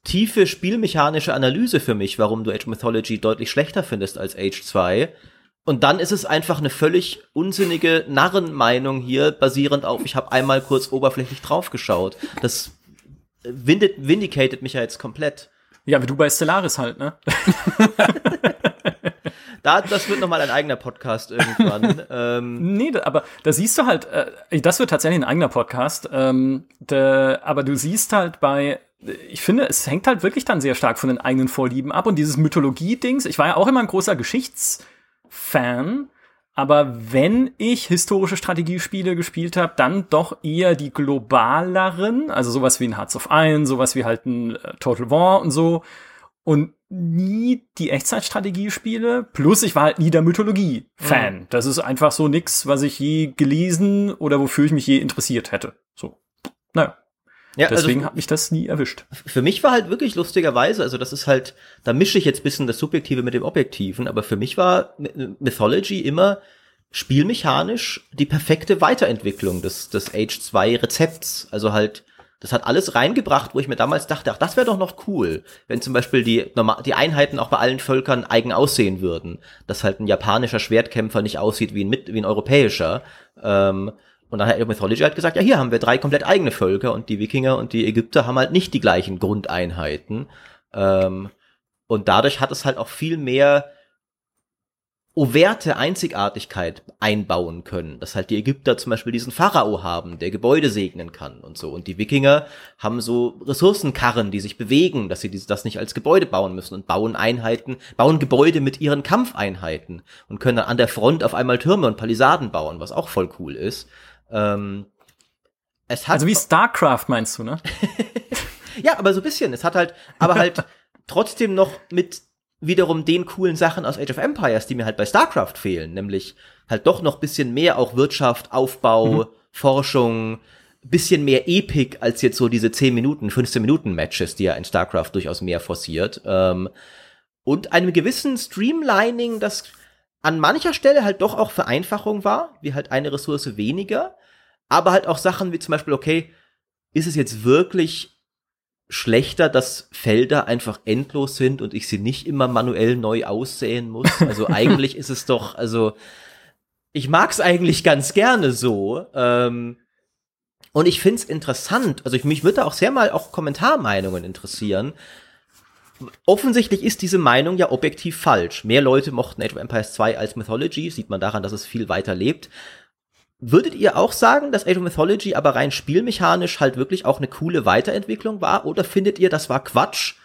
tiefe spielmechanische Analyse für mich, warum du Age of Mythology deutlich schlechter findest als Age zwei. Und dann ist es einfach eine völlig unsinnige Narrenmeinung hier, basierend auf, ich habe einmal kurz oberflächlich draufgeschaut. Das vindicated mich ja jetzt komplett. Ja, wie du bei Stellaris halt, ne? da, das wird nochmal ein eigener Podcast irgendwann. ähm. Nee, da, aber da siehst du halt, äh, das wird tatsächlich ein eigener Podcast, ähm, da, aber du siehst halt bei, ich finde, es hängt halt wirklich dann sehr stark von den eigenen Vorlieben ab, und dieses Mythologie-Dings, ich war ja auch immer ein großer Geschichtsfan, aber wenn ich historische Strategiespiele gespielt habe, dann doch eher die globaleren, also sowas wie ein Hearts of Iron, sowas wie halt ein Total War und so, und nie die Echtzeitstrategiespiele. Plus ich war halt nie der Mythologie-Fan. Mhm. Das ist einfach so nix, was ich je gelesen oder wofür ich mich je interessiert hätte. So, naja. Ja, deswegen also, hat mich das nie erwischt. Für mich war halt wirklich lustigerweise, also das ist halt, da mische ich jetzt ein bisschen das Subjektive mit dem Objektiven, aber für mich war Mythology immer spielmechanisch die perfekte Weiterentwicklung des, des Age zwei Rezepts. Also halt, das hat alles reingebracht, wo ich mir damals dachte, ach, das wäre doch noch cool, wenn zum Beispiel die, die Einheiten auch bei allen Völkern eigen aussehen würden. Dass halt ein japanischer Schwertkämpfer nicht aussieht wie ein, wie ein europäischer. Ähm, Und dann hat Age of Mythology halt gesagt, ja, hier haben wir drei komplett eigene Völker, und die Wikinger und die Ägypter haben halt nicht die gleichen Grundeinheiten. Ähm, und dadurch hat es halt auch viel mehr overte Einzigartigkeit einbauen können. Dass halt die Ägypter zum Beispiel diesen Pharao haben, der Gebäude segnen kann und so. Und die Wikinger haben so Ressourcenkarren, die sich bewegen, dass sie das nicht als Gebäude bauen müssen, und bauen Einheiten, bauen Gebäude mit ihren Kampfeinheiten und können dann an der Front auf einmal Türme und Palisaden bauen, was auch voll cool ist. Ähm, es hat also wie StarCraft meinst du, ne? Ja, aber so ein bisschen. Es hat halt, aber halt trotzdem noch mit wiederum den coolen Sachen aus Age of Empires, die mir halt bei StarCraft fehlen. Nämlich halt doch noch ein bisschen mehr auch Wirtschaft, Aufbau, mhm. Forschung, bisschen mehr Epik als jetzt so diese zehn Minuten, fünfzehn Minuten Matches, die ja in StarCraft durchaus mehr forciert. Ähm, und einem gewissen Streamlining, das an mancher Stelle halt doch auch Vereinfachung war, wie halt eine Ressource weniger, aber halt auch Sachen wie zum Beispiel, okay, ist es jetzt wirklich schlechter, dass Felder einfach endlos sind und ich sie nicht immer manuell neu aussäen muss? Also eigentlich ist es doch, also ich mag's eigentlich ganz gerne so, ähm, und ich find's interessant, also ich, mich würde da auch sehr mal auch Kommentarmeinungen interessieren. Offensichtlich ist diese Meinung ja objektiv falsch. Mehr Leute mochten Age of Empires zwei als Mythology, sieht man daran, dass es viel weiter lebt. Würdet ihr auch sagen, dass Age of Mythology aber rein spielmechanisch halt wirklich auch eine coole Weiterentwicklung war? Oder findet ihr, das war Quatsch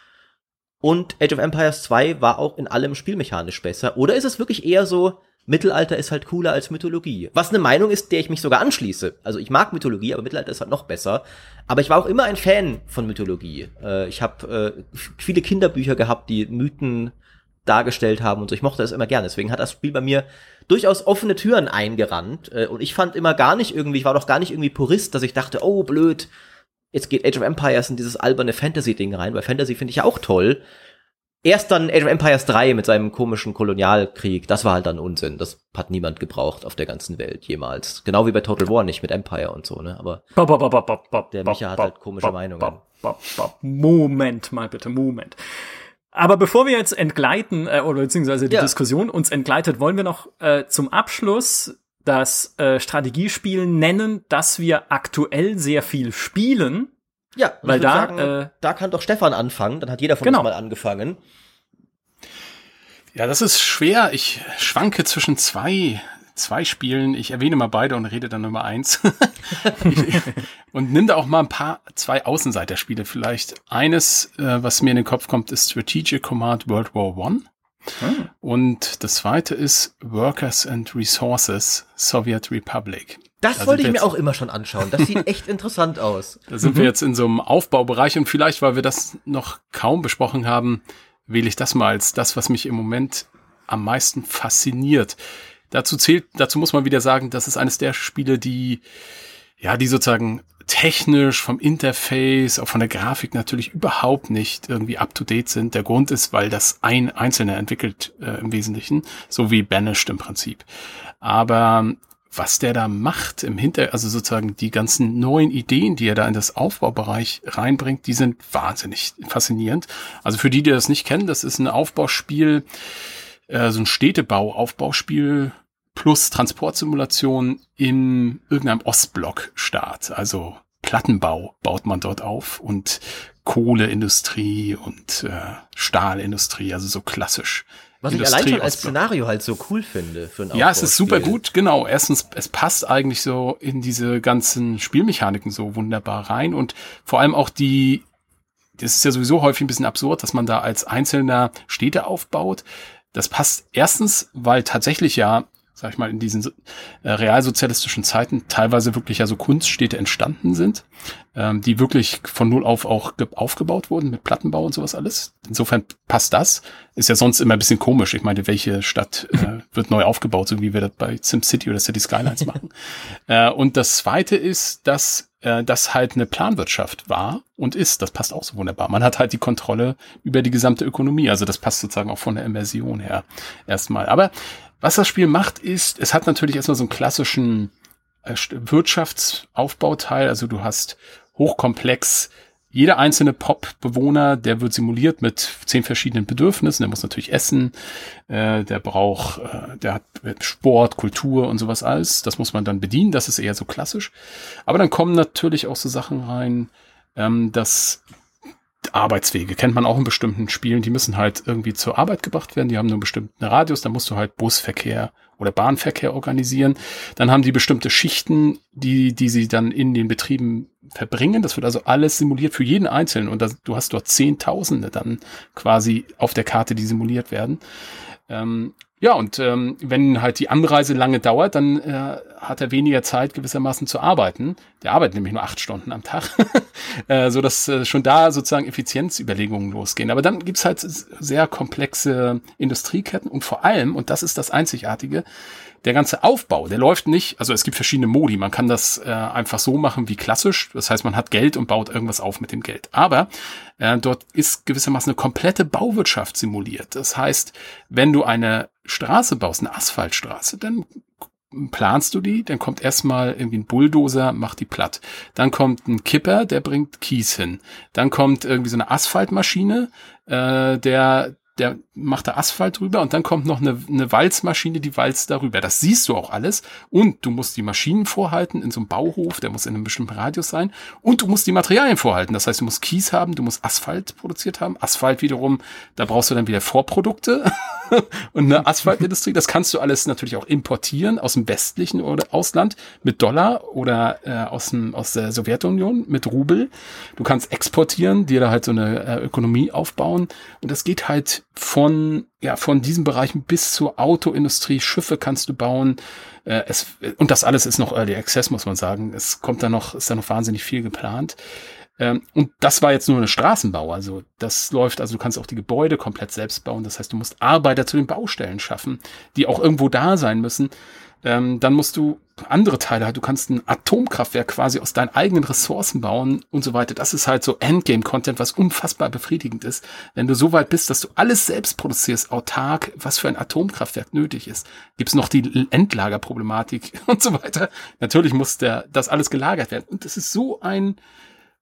und Age of Empires zwei war auch in allem spielmechanisch besser? Oder ist es wirklich eher so, Mittelalter ist halt cooler als Mythologie? Was eine Meinung ist, der ich mich sogar anschließe. Also ich mag Mythologie, aber Mittelalter ist halt noch besser. Aber ich war auch immer ein Fan von Mythologie. Äh, ich habe äh, viele Kinderbücher gehabt, die Mythen dargestellt haben und so. Ich mochte das immer gerne. Deswegen hat das Spiel bei mir durchaus offene Türen eingerannt. Äh, und ich fand immer gar nicht irgendwie, ich war doch gar nicht irgendwie Purist, dass ich dachte, oh blöd, jetzt geht Age of Empires in dieses alberne Fantasy-Ding rein. Weil Fantasy finde ich ja auch toll. Erst dann Age of Empires drei mit seinem komischen Kolonialkrieg, das war halt dann Unsinn. Das hat niemand gebraucht auf der ganzen Welt jemals. Genau wie bei Total War nicht mit Empire und so, ne? Aber bop, bop, bop, bop, bop, der Micha bop, hat halt komische bop, Meinungen. Bop, bop, bop. Moment mal bitte, Moment. Aber bevor wir jetzt entgleiten, äh, oder beziehungsweise die ja. Diskussion uns entgleitet, wollen wir noch äh, zum Abschluss das äh, Strategiespiel nennen, das wir aktuell sehr viel spielen. Ja, weil ich da, sagen, äh, da kann doch Stefan anfangen, dann hat jeder von genau. uns mal angefangen. Ja, das ist schwer. Ich schwanke zwischen zwei, zwei Spielen. Ich erwähne mal beide und rede dann über eins. Und nimm da auch mal ein paar, zwei Außenseiterspiele vielleicht. Eines, äh, was mir in den Kopf kommt, ist Strategic Command World War One. Hm. Und das zweite ist Workers and Resources Soviet Republic. Das da wollte ich mir auch immer schon anschauen. Das sieht echt interessant aus. Da sind wir jetzt in so einem Aufbaubereich, und vielleicht, weil wir das noch kaum besprochen haben, wähle ich das mal als das, was mich im Moment am meisten fasziniert. Dazu zählt, dazu muss man wieder sagen, das ist eines der Spiele, die, ja, die sozusagen technisch, vom Interface, auch von der Grafik natürlich überhaupt nicht irgendwie up-to-date sind. Der Grund ist, weil das ein Einzelner entwickelt äh, im Wesentlichen, so wie Banished im Prinzip. Aber was der da macht im Hinter, also sozusagen die ganzen neuen Ideen, die er da in das Aufbaubereich reinbringt, die sind wahnsinnig faszinierend. Also für die, die das nicht kennen, das ist ein Aufbauspiel, äh, so ein Städtebau-Aufbauspiel plus Transportsimulation in irgendeinem Ostblock-Staat. Also Plattenbau baut man dort auf und Kohleindustrie und äh, Stahlindustrie, also so klassisch. Was ich allein schon als Szenario halt so cool finde für ein Aufbauspiel. Ja, es ist super gut, genau. Erstens, es passt eigentlich so in diese ganzen Spielmechaniken so wunderbar rein und vor allem auch die, das ist ja sowieso häufig ein bisschen absurd, dass man da als Einzelner Städte aufbaut. Das passt erstens, weil tatsächlich ja, sag ich mal, in diesen äh, realsozialistischen Zeiten teilweise wirklich ja so Kunststädte entstanden sind, ähm, die wirklich von null auf auch ge- aufgebaut wurden mit Plattenbau und sowas alles. Insofern passt das. Ist ja sonst immer ein bisschen komisch. Ich meine, welche Stadt äh, wird neu aufgebaut, so wie wir das bei SimCity oder Cities Skylines machen. äh, und das Zweite ist, dass äh, das halt eine Planwirtschaft war und ist. Das passt auch so wunderbar. Man hat halt die Kontrolle über die gesamte Ökonomie. Also das passt sozusagen auch von der Immersion her erstmal. Aber was das Spiel macht, ist, es hat natürlich erstmal so einen klassischen Wirtschaftsaufbauteil. Also du hast hochkomplex, jeder einzelne Pop-Bewohner, der wird simuliert mit zehn verschiedenen Bedürfnissen. Der muss natürlich essen, äh, der braucht, äh, der hat Sport, Kultur und sowas alles. Das muss man dann bedienen, das ist eher so klassisch. Aber dann kommen natürlich auch so Sachen rein, ähm, dass Arbeitswege kennt man auch in bestimmten Spielen, die müssen halt irgendwie zur Arbeit gebracht werden, die haben nur einen bestimmten Radius, dann musst du halt Busverkehr oder Bahnverkehr organisieren, dann haben die bestimmte Schichten, die die sie dann in den Betrieben verbringen, das wird also alles simuliert für jeden Einzelnen und das, du hast dort Zehntausende dann quasi auf der Karte, die simuliert werden. Ähm, ja und ähm, wenn halt die Anreise lange dauert, dann äh, hat er weniger Zeit gewissermaßen zu arbeiten. Der arbeitet nämlich nur acht Stunden am Tag, äh, so dass äh, schon da sozusagen Effizienzüberlegungen losgehen. Aber dann gibt's halt sehr komplexe Industrieketten und vor allem, und das ist das Einzigartige, der ganze Aufbau, der läuft nicht, also es gibt verschiedene Modi, man kann das äh, einfach so machen wie klassisch, das heißt, man hat Geld und baut irgendwas auf mit dem Geld, aber äh, dort ist gewissermaßen eine komplette Bauwirtschaft simuliert, das heißt, wenn du eine Straße baust, eine Asphaltstraße, dann planst du die, dann kommt erstmal irgendwie ein Bulldozer, macht die platt, dann kommt ein Kipper, der bringt Kies hin, dann kommt irgendwie so eine Asphaltmaschine, äh, der der macht da Asphalt drüber und dann kommt noch eine, eine Walzmaschine, die walzt darüber. Das siehst du auch alles und du musst die Maschinen vorhalten in so einem Bauhof, der muss in einem bestimmten Radius sein und du musst die Materialien vorhalten. Das heißt, du musst Kies haben, du musst Asphalt produziert haben. Asphalt wiederum, da brauchst du dann wieder Vorprodukte und eine Asphaltindustrie. Das kannst du alles natürlich auch importieren aus dem westlichen oder Ausland mit Dollar oder äh, aus dem, aus der Sowjetunion mit Rubel. Du kannst exportieren, dir da halt so eine äh, Ökonomie aufbauen und das geht halt von, ja, von diesen Bereichen bis zur Autoindustrie, Schiffe kannst du bauen, äh, es, und das alles ist noch Early Access, muss man sagen. Es kommt da noch, ist da noch wahnsinnig viel geplant. Ähm, und das war jetzt nur eine Straßenbau, also das läuft, also du kannst auch die Gebäude komplett selbst bauen, das heißt, du musst Arbeiter zu den Baustellen schaffen, die auch irgendwo da sein müssen. Ähm, dann musst du andere Teile, du kannst ein Atomkraftwerk quasi aus deinen eigenen Ressourcen bauen und so weiter. Das ist halt so Endgame-Content, was unfassbar befriedigend ist, wenn du so weit bist, dass du alles selbst produzierst, autark, was für ein Atomkraftwerk nötig ist. Gibt's noch die Endlagerproblematik und so weiter. Natürlich muss der, das alles gelagert werden. Und das ist so ein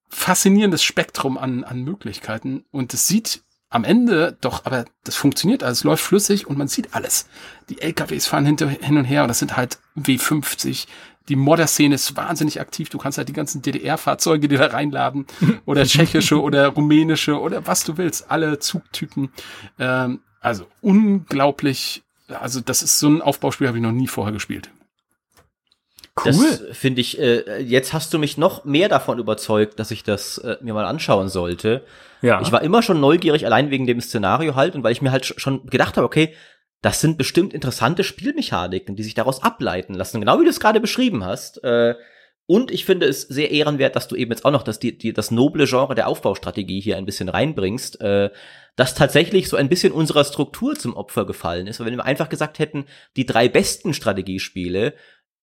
faszinierendes Spektrum an, an Möglichkeiten und es sieht am Ende doch, aber das funktioniert, also es läuft flüssig und man sieht alles. Die L K Ws fahren hin und her und das sind halt W fünfzig. Die Modder-Szene ist wahnsinnig aktiv. Du kannst halt die ganzen D D R-Fahrzeuge dir da reinladen oder tschechische oder rumänische oder was du willst. Alle Zugtypen. Ähm, also unglaublich. Also das ist so ein Aufbauspiel, habe ich noch nie vorher gespielt. Cool. Das finde ich, äh, jetzt hast du mich noch mehr davon überzeugt, dass ich das äh, mir mal anschauen sollte. Ja. Ich war immer schon neugierig, allein wegen dem Szenario halt und weil ich mir halt schon gedacht habe, okay, das sind bestimmt interessante Spielmechaniken, die sich daraus ableiten lassen, genau wie du es gerade beschrieben hast. Äh, und ich finde es sehr ehrenwert, dass du eben jetzt auch noch das, die, die, das noble Genre der Aufbaustrategie hier ein bisschen reinbringst, äh, dass tatsächlich so ein bisschen unserer Struktur zum Opfer gefallen ist. Weil wenn wir einfach gesagt hätten, die drei besten Strategiespiele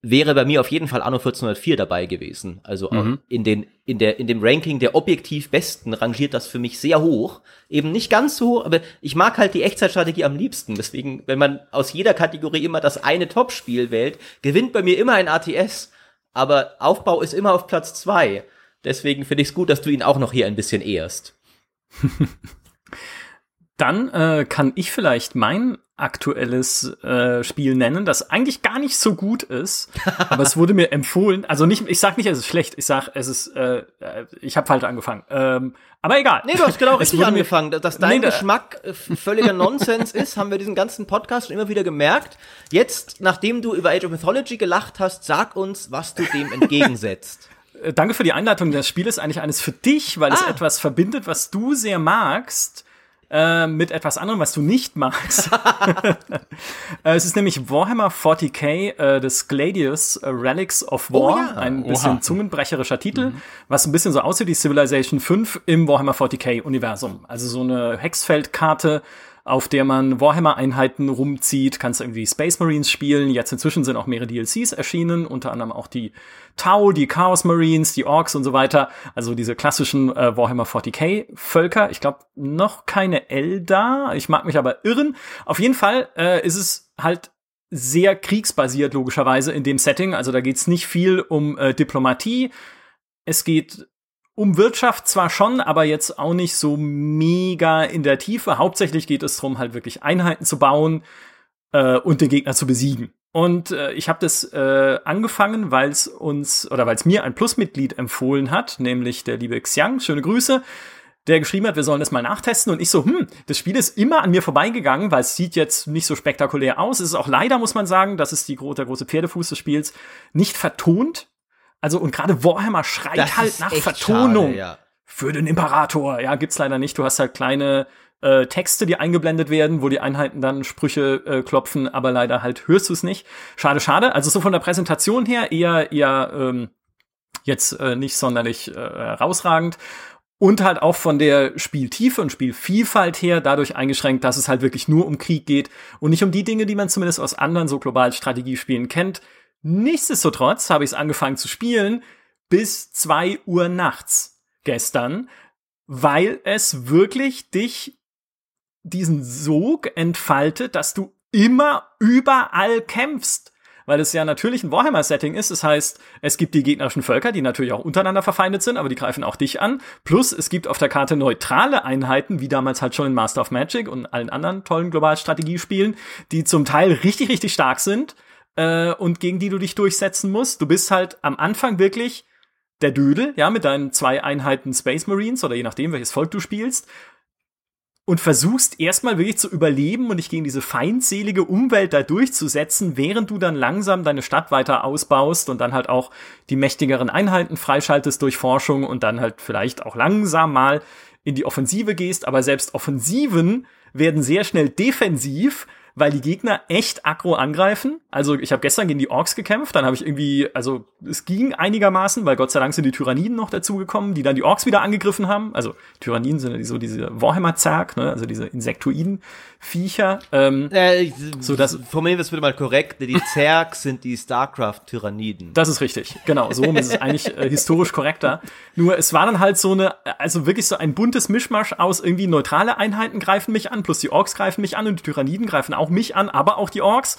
wäre bei mir auf jeden Fall Anno vierzehnhundertvier dabei gewesen. Also mhm. in den in der in dem Ranking der objektiv Besten rangiert das für mich sehr hoch. Eben nicht ganz so hoch, aber ich mag halt die Echtzeitstrategie am liebsten. Deswegen, wenn man aus jeder Kategorie immer das eine Top-Spiel wählt, gewinnt bei mir immer ein A T S. Aber Aufbau ist immer auf Platz zwei. Deswegen finde ich es gut, dass du ihn auch noch hier ein bisschen ehrst. Dann äh, kann ich vielleicht mein aktuelles äh, Spiel nennen, das eigentlich gar nicht so gut ist, aber es wurde mir empfohlen, also nicht, ich sag nicht, es ist schlecht, ich sag, es ist, äh, ich habe falsch angefangen, ähm, aber egal. Nee, du hast genau richtig angefangen, dass dein nee, Geschmack äh, völliger Nonsens ist, haben wir diesen ganzen Podcast schon immer wieder gemerkt. Jetzt, nachdem du über Age of Mythology gelacht hast, sag uns, was du dem entgegensetzt. Danke für die Einleitung, das Spiel ist eigentlich eines für dich, weil ah. es etwas verbindet, was du sehr magst, Äh, mit etwas anderem, was du nicht magst. Es ist nämlich Warhammer forty K, äh, des Gladius äh, Relics of War. Oh ja. Ein bisschen Oha. Zungenbrecherischer Titel, mhm. was ein bisschen so aussieht wie Civilization fünf im Warhammer forty K-Universum. Also so eine Hexfeldkarte, auf der man Warhammer-Einheiten rumzieht, kannst irgendwie Space Marines spielen. Jetzt inzwischen sind auch mehrere D L Cs erschienen, unter anderem auch die Tau, die Chaos Marines, die Orks und so weiter. Also diese klassischen äh, Warhammer forty K-Völker. Ich glaube, noch keine Eldar. Ich mag mich aber irren. Auf jeden Fall äh, ist es halt sehr kriegsbasiert, logischerweise, in dem Setting. Also da geht's nicht viel um äh, Diplomatie. Es geht um Wirtschaft zwar schon, aber jetzt auch nicht so mega in der Tiefe. Hauptsächlich geht es darum, halt wirklich Einheiten zu bauen äh, und den Gegner zu besiegen. Und äh, ich habe das äh, angefangen, weil es uns oder weil es mir ein Plusmitglied empfohlen hat, nämlich der liebe Xiang, schöne Grüße, der geschrieben hat, wir sollen das mal nachtesten. Und ich so, hm, das Spiel ist immer an mir vorbeigegangen, weil es sieht jetzt nicht so spektakulär aus. Es ist auch leider, muss man sagen, das ist die gro- der große Pferdefuß des Spiels, nicht vertont. Also, und gerade Warhammer schreit das halt nach Vertonung. Schade, ja. Für den Imperator. Ja, gibt's leider nicht. Du hast halt kleine äh, Texte, die eingeblendet werden, wo die Einheiten dann Sprüche äh, klopfen, aber leider halt hörst du es nicht. Schade, schade. Also so von der Präsentation her eher, eher ähm, jetzt äh, nicht sonderlich äh, herausragend. Und halt auch von der Spieltiefe und Spielvielfalt her dadurch eingeschränkt, dass es halt wirklich nur um Krieg geht und nicht um die Dinge, die man zumindest aus anderen so globalen Strategiespielen kennt. Nichtsdestotrotz habe ich es angefangen zu spielen bis zwei Uhr nachts gestern, weil es wirklich dich diesen Sog entfaltet, dass du immer überall kämpfst. Weil es ja natürlich ein Warhammer-Setting ist. Das heißt, es gibt die gegnerischen Völker, die natürlich auch untereinander verfeindet sind, aber die greifen auch dich an. Plus, es gibt auf der Karte neutrale Einheiten, wie damals halt schon in Master of Magic und allen anderen tollen Global-Strategiespielen, die zum Teil richtig, richtig stark sind. Und gegen die du dich durchsetzen musst. Du bist halt am Anfang wirklich der Dödel, ja, mit deinen zwei Einheiten Space Marines oder je nachdem, welches Volk du spielst und versuchst erstmal wirklich zu überleben und dich gegen diese feindselige Umwelt da durchzusetzen, während du dann langsam deine Stadt weiter ausbaust und dann halt auch die mächtigeren Einheiten freischaltest durch Forschung und dann halt vielleicht auch langsam mal in die Offensive gehst. Aber selbst Offensiven werden sehr schnell defensiv, weil die Gegner echt aggro angreifen. Also ich habe gestern gegen die Orks gekämpft, dann habe ich irgendwie, also es ging einigermaßen, weil Gott sei Dank sind die Tyranniden noch dazugekommen, die dann die Orks wieder angegriffen haben. Also Tyranniden sind ja so diese Warhammer-Zerg, ne? Also diese Insektoiden-Viecher. Ähm, äh, so dass formulieren wir es bitte mal korrekt, die Zerg sind die StarCraft-Tyranniden. Das ist richtig, genau, so ist es eigentlich äh, historisch korrekter. Nur es war dann halt so eine, also wirklich so ein buntes Mischmasch aus irgendwie neutrale Einheiten greifen mich an, plus die Orks greifen mich an und die Tyranniden greifen auch mich an, aber auch die Orks.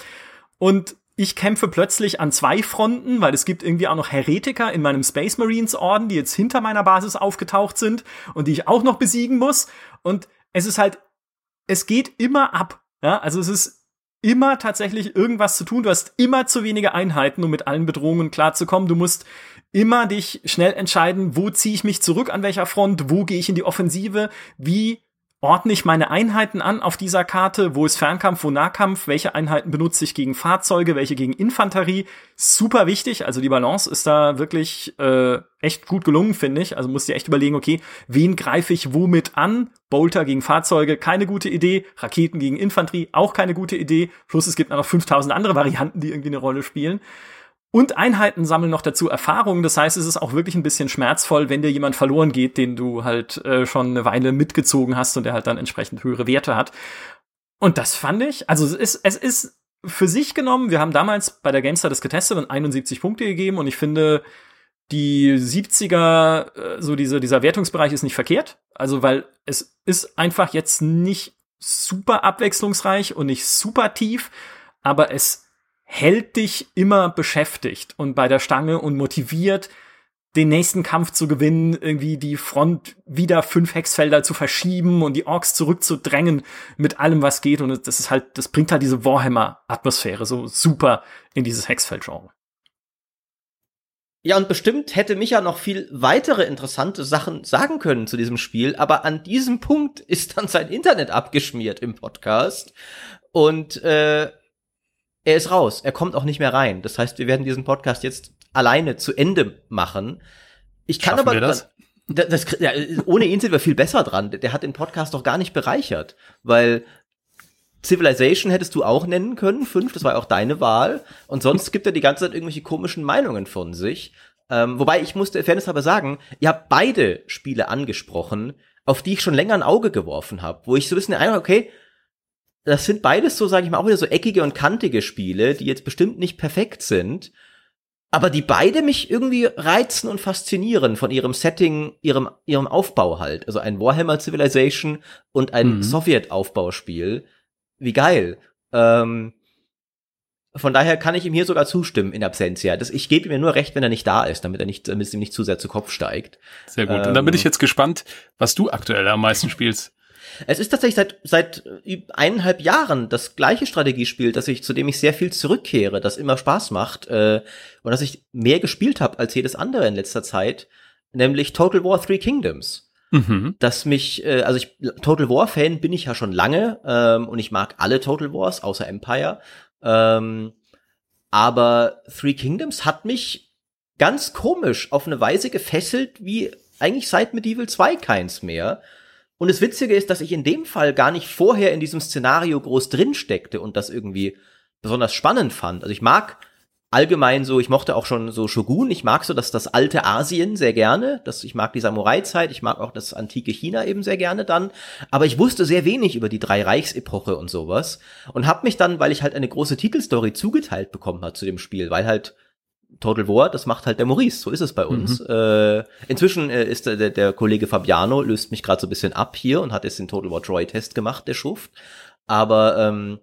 Und ich kämpfe plötzlich an zwei Fronten, weil es gibt irgendwie auch noch Heretiker in meinem Space Marines Orden, die jetzt hinter meiner Basis aufgetaucht sind und die ich auch noch besiegen muss. Und es ist halt, es geht immer ab. Ja, also es ist immer tatsächlich irgendwas zu tun. Du hast immer zu wenige Einheiten, um mit allen Bedrohungen klarzukommen. Du musst immer dich schnell entscheiden, wo ziehe ich mich zurück, an welcher Front, wo gehe ich in die Offensive, wie ordne ich meine Einheiten an auf dieser Karte, wo ist Fernkampf, wo Nahkampf, welche Einheiten benutze ich gegen Fahrzeuge, welche gegen Infanterie, super wichtig, also die Balance ist da wirklich äh, echt gut gelungen, finde ich, also musst dir echt überlegen, okay, wen greife ich womit an, Bolter gegen Fahrzeuge, keine gute Idee, Raketen gegen Infanterie, auch keine gute Idee, plus es gibt noch fünftausend andere Varianten, die irgendwie eine Rolle spielen. Und Einheiten sammeln noch dazu Erfahrungen. Das heißt, es ist auch wirklich ein bisschen schmerzvoll, wenn dir jemand verloren geht, den du halt äh, schon eine Weile mitgezogen hast und der halt dann entsprechend höhere Werte hat. Und das fand ich, also es ist, es ist für sich genommen, wir haben damals bei der GameStar das getestet und einundsiebzig Punkte gegeben und ich finde, die siebziger, so diese, dieser Wertungsbereich ist nicht verkehrt. Also, weil es ist einfach jetzt nicht super abwechslungsreich und nicht super tief, aber es hält dich immer beschäftigt und bei der Stange und motiviert, den nächsten Kampf zu gewinnen, irgendwie die Front wieder fünf Hexfelder zu verschieben und die Orks zurückzudrängen mit allem, was geht. Und das ist halt, das bringt halt diese Warhammer-Atmosphäre so super in dieses Hexfeld-Genre. Ja, und bestimmt hätte Micha noch viel weitere interessante Sachen sagen können zu diesem Spiel, aber an diesem Punkt ist dann sein Internet abgeschmiert im Podcast und äh, er ist raus, er kommt auch nicht mehr rein. Das heißt, wir werden diesen Podcast jetzt alleine zu Ende machen. Ich kann Schaffen aber das? Dann, das, ja, ohne ihn sind wir viel besser dran. Der hat den Podcast doch gar nicht bereichert, weil Civilization hättest du auch nennen können, fünf, das war auch deine Wahl. Und sonst gibt er die ganze Zeit irgendwelche komischen Meinungen von sich. Ähm, wobei, ich musste Fairness aber sagen, ihr habt beide Spiele angesprochen, auf die ich schon länger ein Auge geworfen habe, wo ich so ein bisschen einfach, okay, das sind beides so, sage ich mal, auch wieder so eckige und kantige Spiele, die jetzt bestimmt nicht perfekt sind, aber die beide mich irgendwie reizen und faszinieren von ihrem Setting, ihrem ihrem Aufbau halt. Also ein Warhammer Civilization und ein mhm. Sowjet-Aufbauspiel. Wie geil. Ähm, von daher kann ich ihm hier sogar zustimmen in Absentia. Das, ich gebe ihm nur recht, wenn er nicht da ist, damit er nicht, damit es ihm nicht zu sehr zu Kopf steigt. Sehr gut. Ähm, und dann bin ich jetzt gespannt, was du aktuell am meisten spielst. Es ist tatsächlich seit, seit eineinhalb Jahren das gleiche Strategiespiel, das ich, zu dem ich sehr viel zurückkehre, das immer Spaß macht, äh, und das ich mehr gespielt habe als jedes andere in letzter Zeit, nämlich Total War Three Kingdoms. Mhm. Dass mich, äh, also ich, Total War Fan bin ich ja schon lange, ähm, und ich mag alle Total Wars, außer Empire, ähm, aber Three Kingdoms hat mich ganz komisch auf eine Weise gefesselt, wie eigentlich seit Medieval zwei keins mehr. Und das Witzige ist, dass ich in dem Fall gar nicht vorher in diesem Szenario groß drin steckte und das irgendwie besonders spannend fand. Also ich mag allgemein so, ich mochte auch schon so Shogun, ich mag so das, das alte Asien sehr gerne, das, ich mag die Samurai-Zeit, ich mag auch das antike China eben sehr gerne dann, aber ich wusste sehr wenig über die Drei-Reichs-Epoche und sowas und hab mich dann, weil ich halt eine große Titelstory zugeteilt bekommen habe zu dem Spiel, weil halt Total War, das macht halt der Maurice, so ist es bei uns. Mhm. Äh, inzwischen äh, ist der, der Kollege Fabiano, löst mich gerade so ein bisschen ab hier und hat jetzt den Total War Troy-Test gemacht, der Schuft, aber ähm,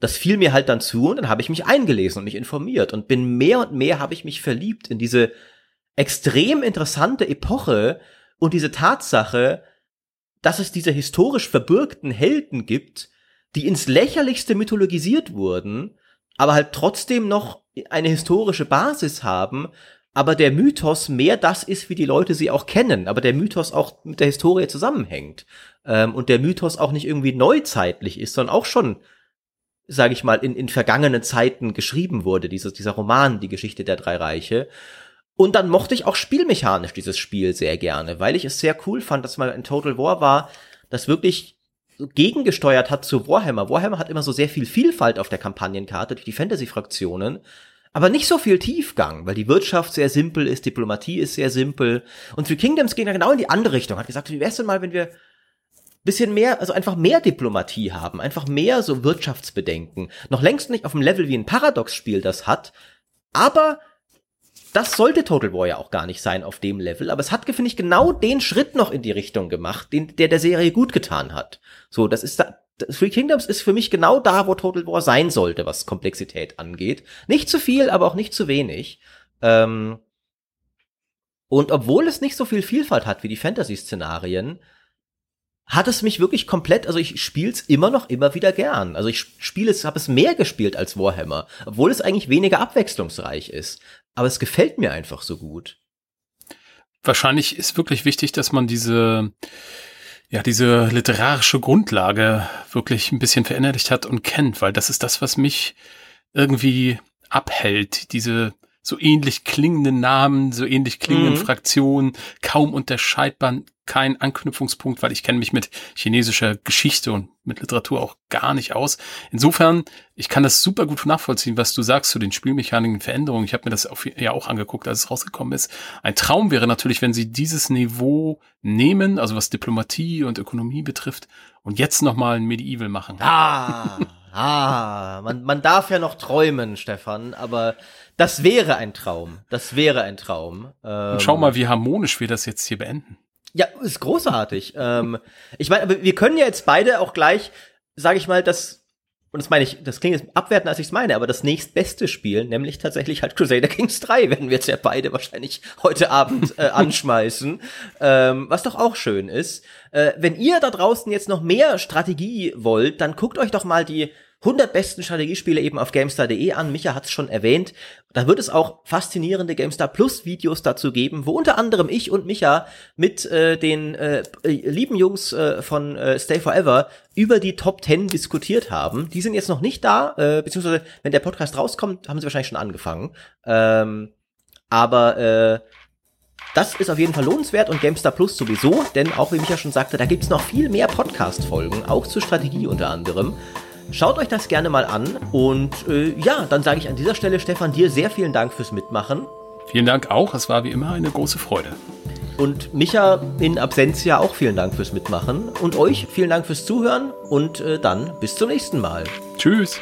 das fiel mir halt dann zu und dann habe ich mich eingelesen und mich informiert und bin mehr und mehr habe ich mich verliebt in diese extrem interessante Epoche und diese Tatsache, dass es diese historisch verbürgten Helden gibt, die ins Lächerlichste mythologisiert wurden, aber halt trotzdem noch eine historische Basis haben, aber der Mythos mehr das ist, wie die Leute sie auch kennen, aber der Mythos auch mit der Historie zusammenhängt, ähm, und der Mythos auch nicht irgendwie neuzeitlich ist, sondern auch schon, sage ich mal, in, in vergangenen Zeiten geschrieben wurde, dieses, dieser Roman, die Geschichte der drei Reiche. Und dann mochte ich auch spielmechanisch dieses Spiel sehr gerne, weil ich es sehr cool fand, dass mal ein Total War war, das wirklich gegengesteuert hat zu Warhammer. Warhammer hat immer so sehr viel Vielfalt auf der Kampagnenkarte durch die Fantasy-Fraktionen, aber nicht so viel Tiefgang, weil die Wirtschaft sehr simpel ist, Diplomatie ist sehr simpel. Und Three Kingdoms ging dann genau in die andere Richtung, hat gesagt, wie wär's denn mal, wenn wir bisschen mehr, also einfach mehr Diplomatie haben, einfach mehr so Wirtschaftsbedenken. Noch längst nicht auf dem Level, wie ein Paradox-Spiel das hat, aber das sollte Total War ja auch gar nicht sein auf dem Level, aber es hat, finde ich, genau den Schritt noch in die Richtung gemacht, den, der der Serie gut getan hat. So, das ist da, Three Kingdoms ist für mich genau da, wo Total War sein sollte, was Komplexität angeht. Nicht zu viel, aber auch nicht zu wenig. Ähm, und obwohl es nicht so viel Vielfalt hat wie die Fantasy-Szenarien, hat es mich wirklich komplett, also ich spiel's immer noch immer wieder gern. Also ich spiele es, habe es mehr gespielt als Warhammer, obwohl es eigentlich weniger abwechslungsreich ist. Aber es gefällt mir einfach so gut. Wahrscheinlich ist wirklich wichtig, dass man diese, ja, diese literarische Grundlage wirklich ein bisschen verinnerlicht hat und kennt, weil das ist das, was mich irgendwie abhält, diese so ähnlich klingenden Namen, so ähnlich klingenden mhm. Fraktionen, kaum unterscheidbar, kein Anknüpfungspunkt, weil ich kenne mich mit chinesischer Geschichte und mit Literatur auch gar nicht aus. Insofern, ich kann das super gut nachvollziehen, was du sagst zu den Spielmechaniken Veränderungen. Ich habe mir das auf, ja auch angeguckt, als es rausgekommen ist. Ein Traum wäre natürlich, wenn sie dieses Niveau nehmen, also was Diplomatie und Ökonomie betrifft, und jetzt nochmal ein Medieval machen. Ah! Ah, man, man darf ja noch träumen, Stefan, aber das wäre ein Traum. Das wäre ein Traum. Ähm, Und schau mal, wie harmonisch wir das jetzt hier beenden. Ja, ist großartig. ähm, ich meine, aber wir können ja jetzt beide auch gleich, sage ich mal, das und das meine ich, das klingt jetzt abwertender, als ich es meine, aber das nächstbeste Spiel, nämlich tatsächlich halt Crusader Kings drei, werden wir jetzt ja beide wahrscheinlich heute Abend äh, anschmeißen, ähm, was doch auch schön ist. Äh, wenn ihr da draußen jetzt noch mehr Strategie wollt, dann guckt euch doch mal die hundert besten Strategiespiele eben auf GameStar punkt de an. Micha hat's schon erwähnt. Da wird es auch faszinierende GameStar Plus Videos dazu geben, wo unter anderem ich und Micha mit äh, den äh, lieben Jungs äh, von äh, Stay Forever über die Top zehn diskutiert haben. Die sind jetzt noch nicht da, äh, beziehungsweise wenn der Podcast rauskommt, haben sie wahrscheinlich schon angefangen. Ähm, aber äh, das ist auf jeden Fall lohnenswert und GameStar Plus sowieso, denn auch wie Micha schon sagte, da gibt's noch viel mehr Podcast-Folgen, auch zur Strategie unter anderem. Schaut euch das gerne mal an und äh, ja, dann sage ich an dieser Stelle, Stefan, dir sehr vielen Dank fürs Mitmachen. Vielen Dank auch, es war wie immer eine große Freude. Und Micha in Absentia auch vielen Dank fürs Mitmachen und euch vielen Dank fürs Zuhören und äh, dann bis zum nächsten Mal. Tschüss.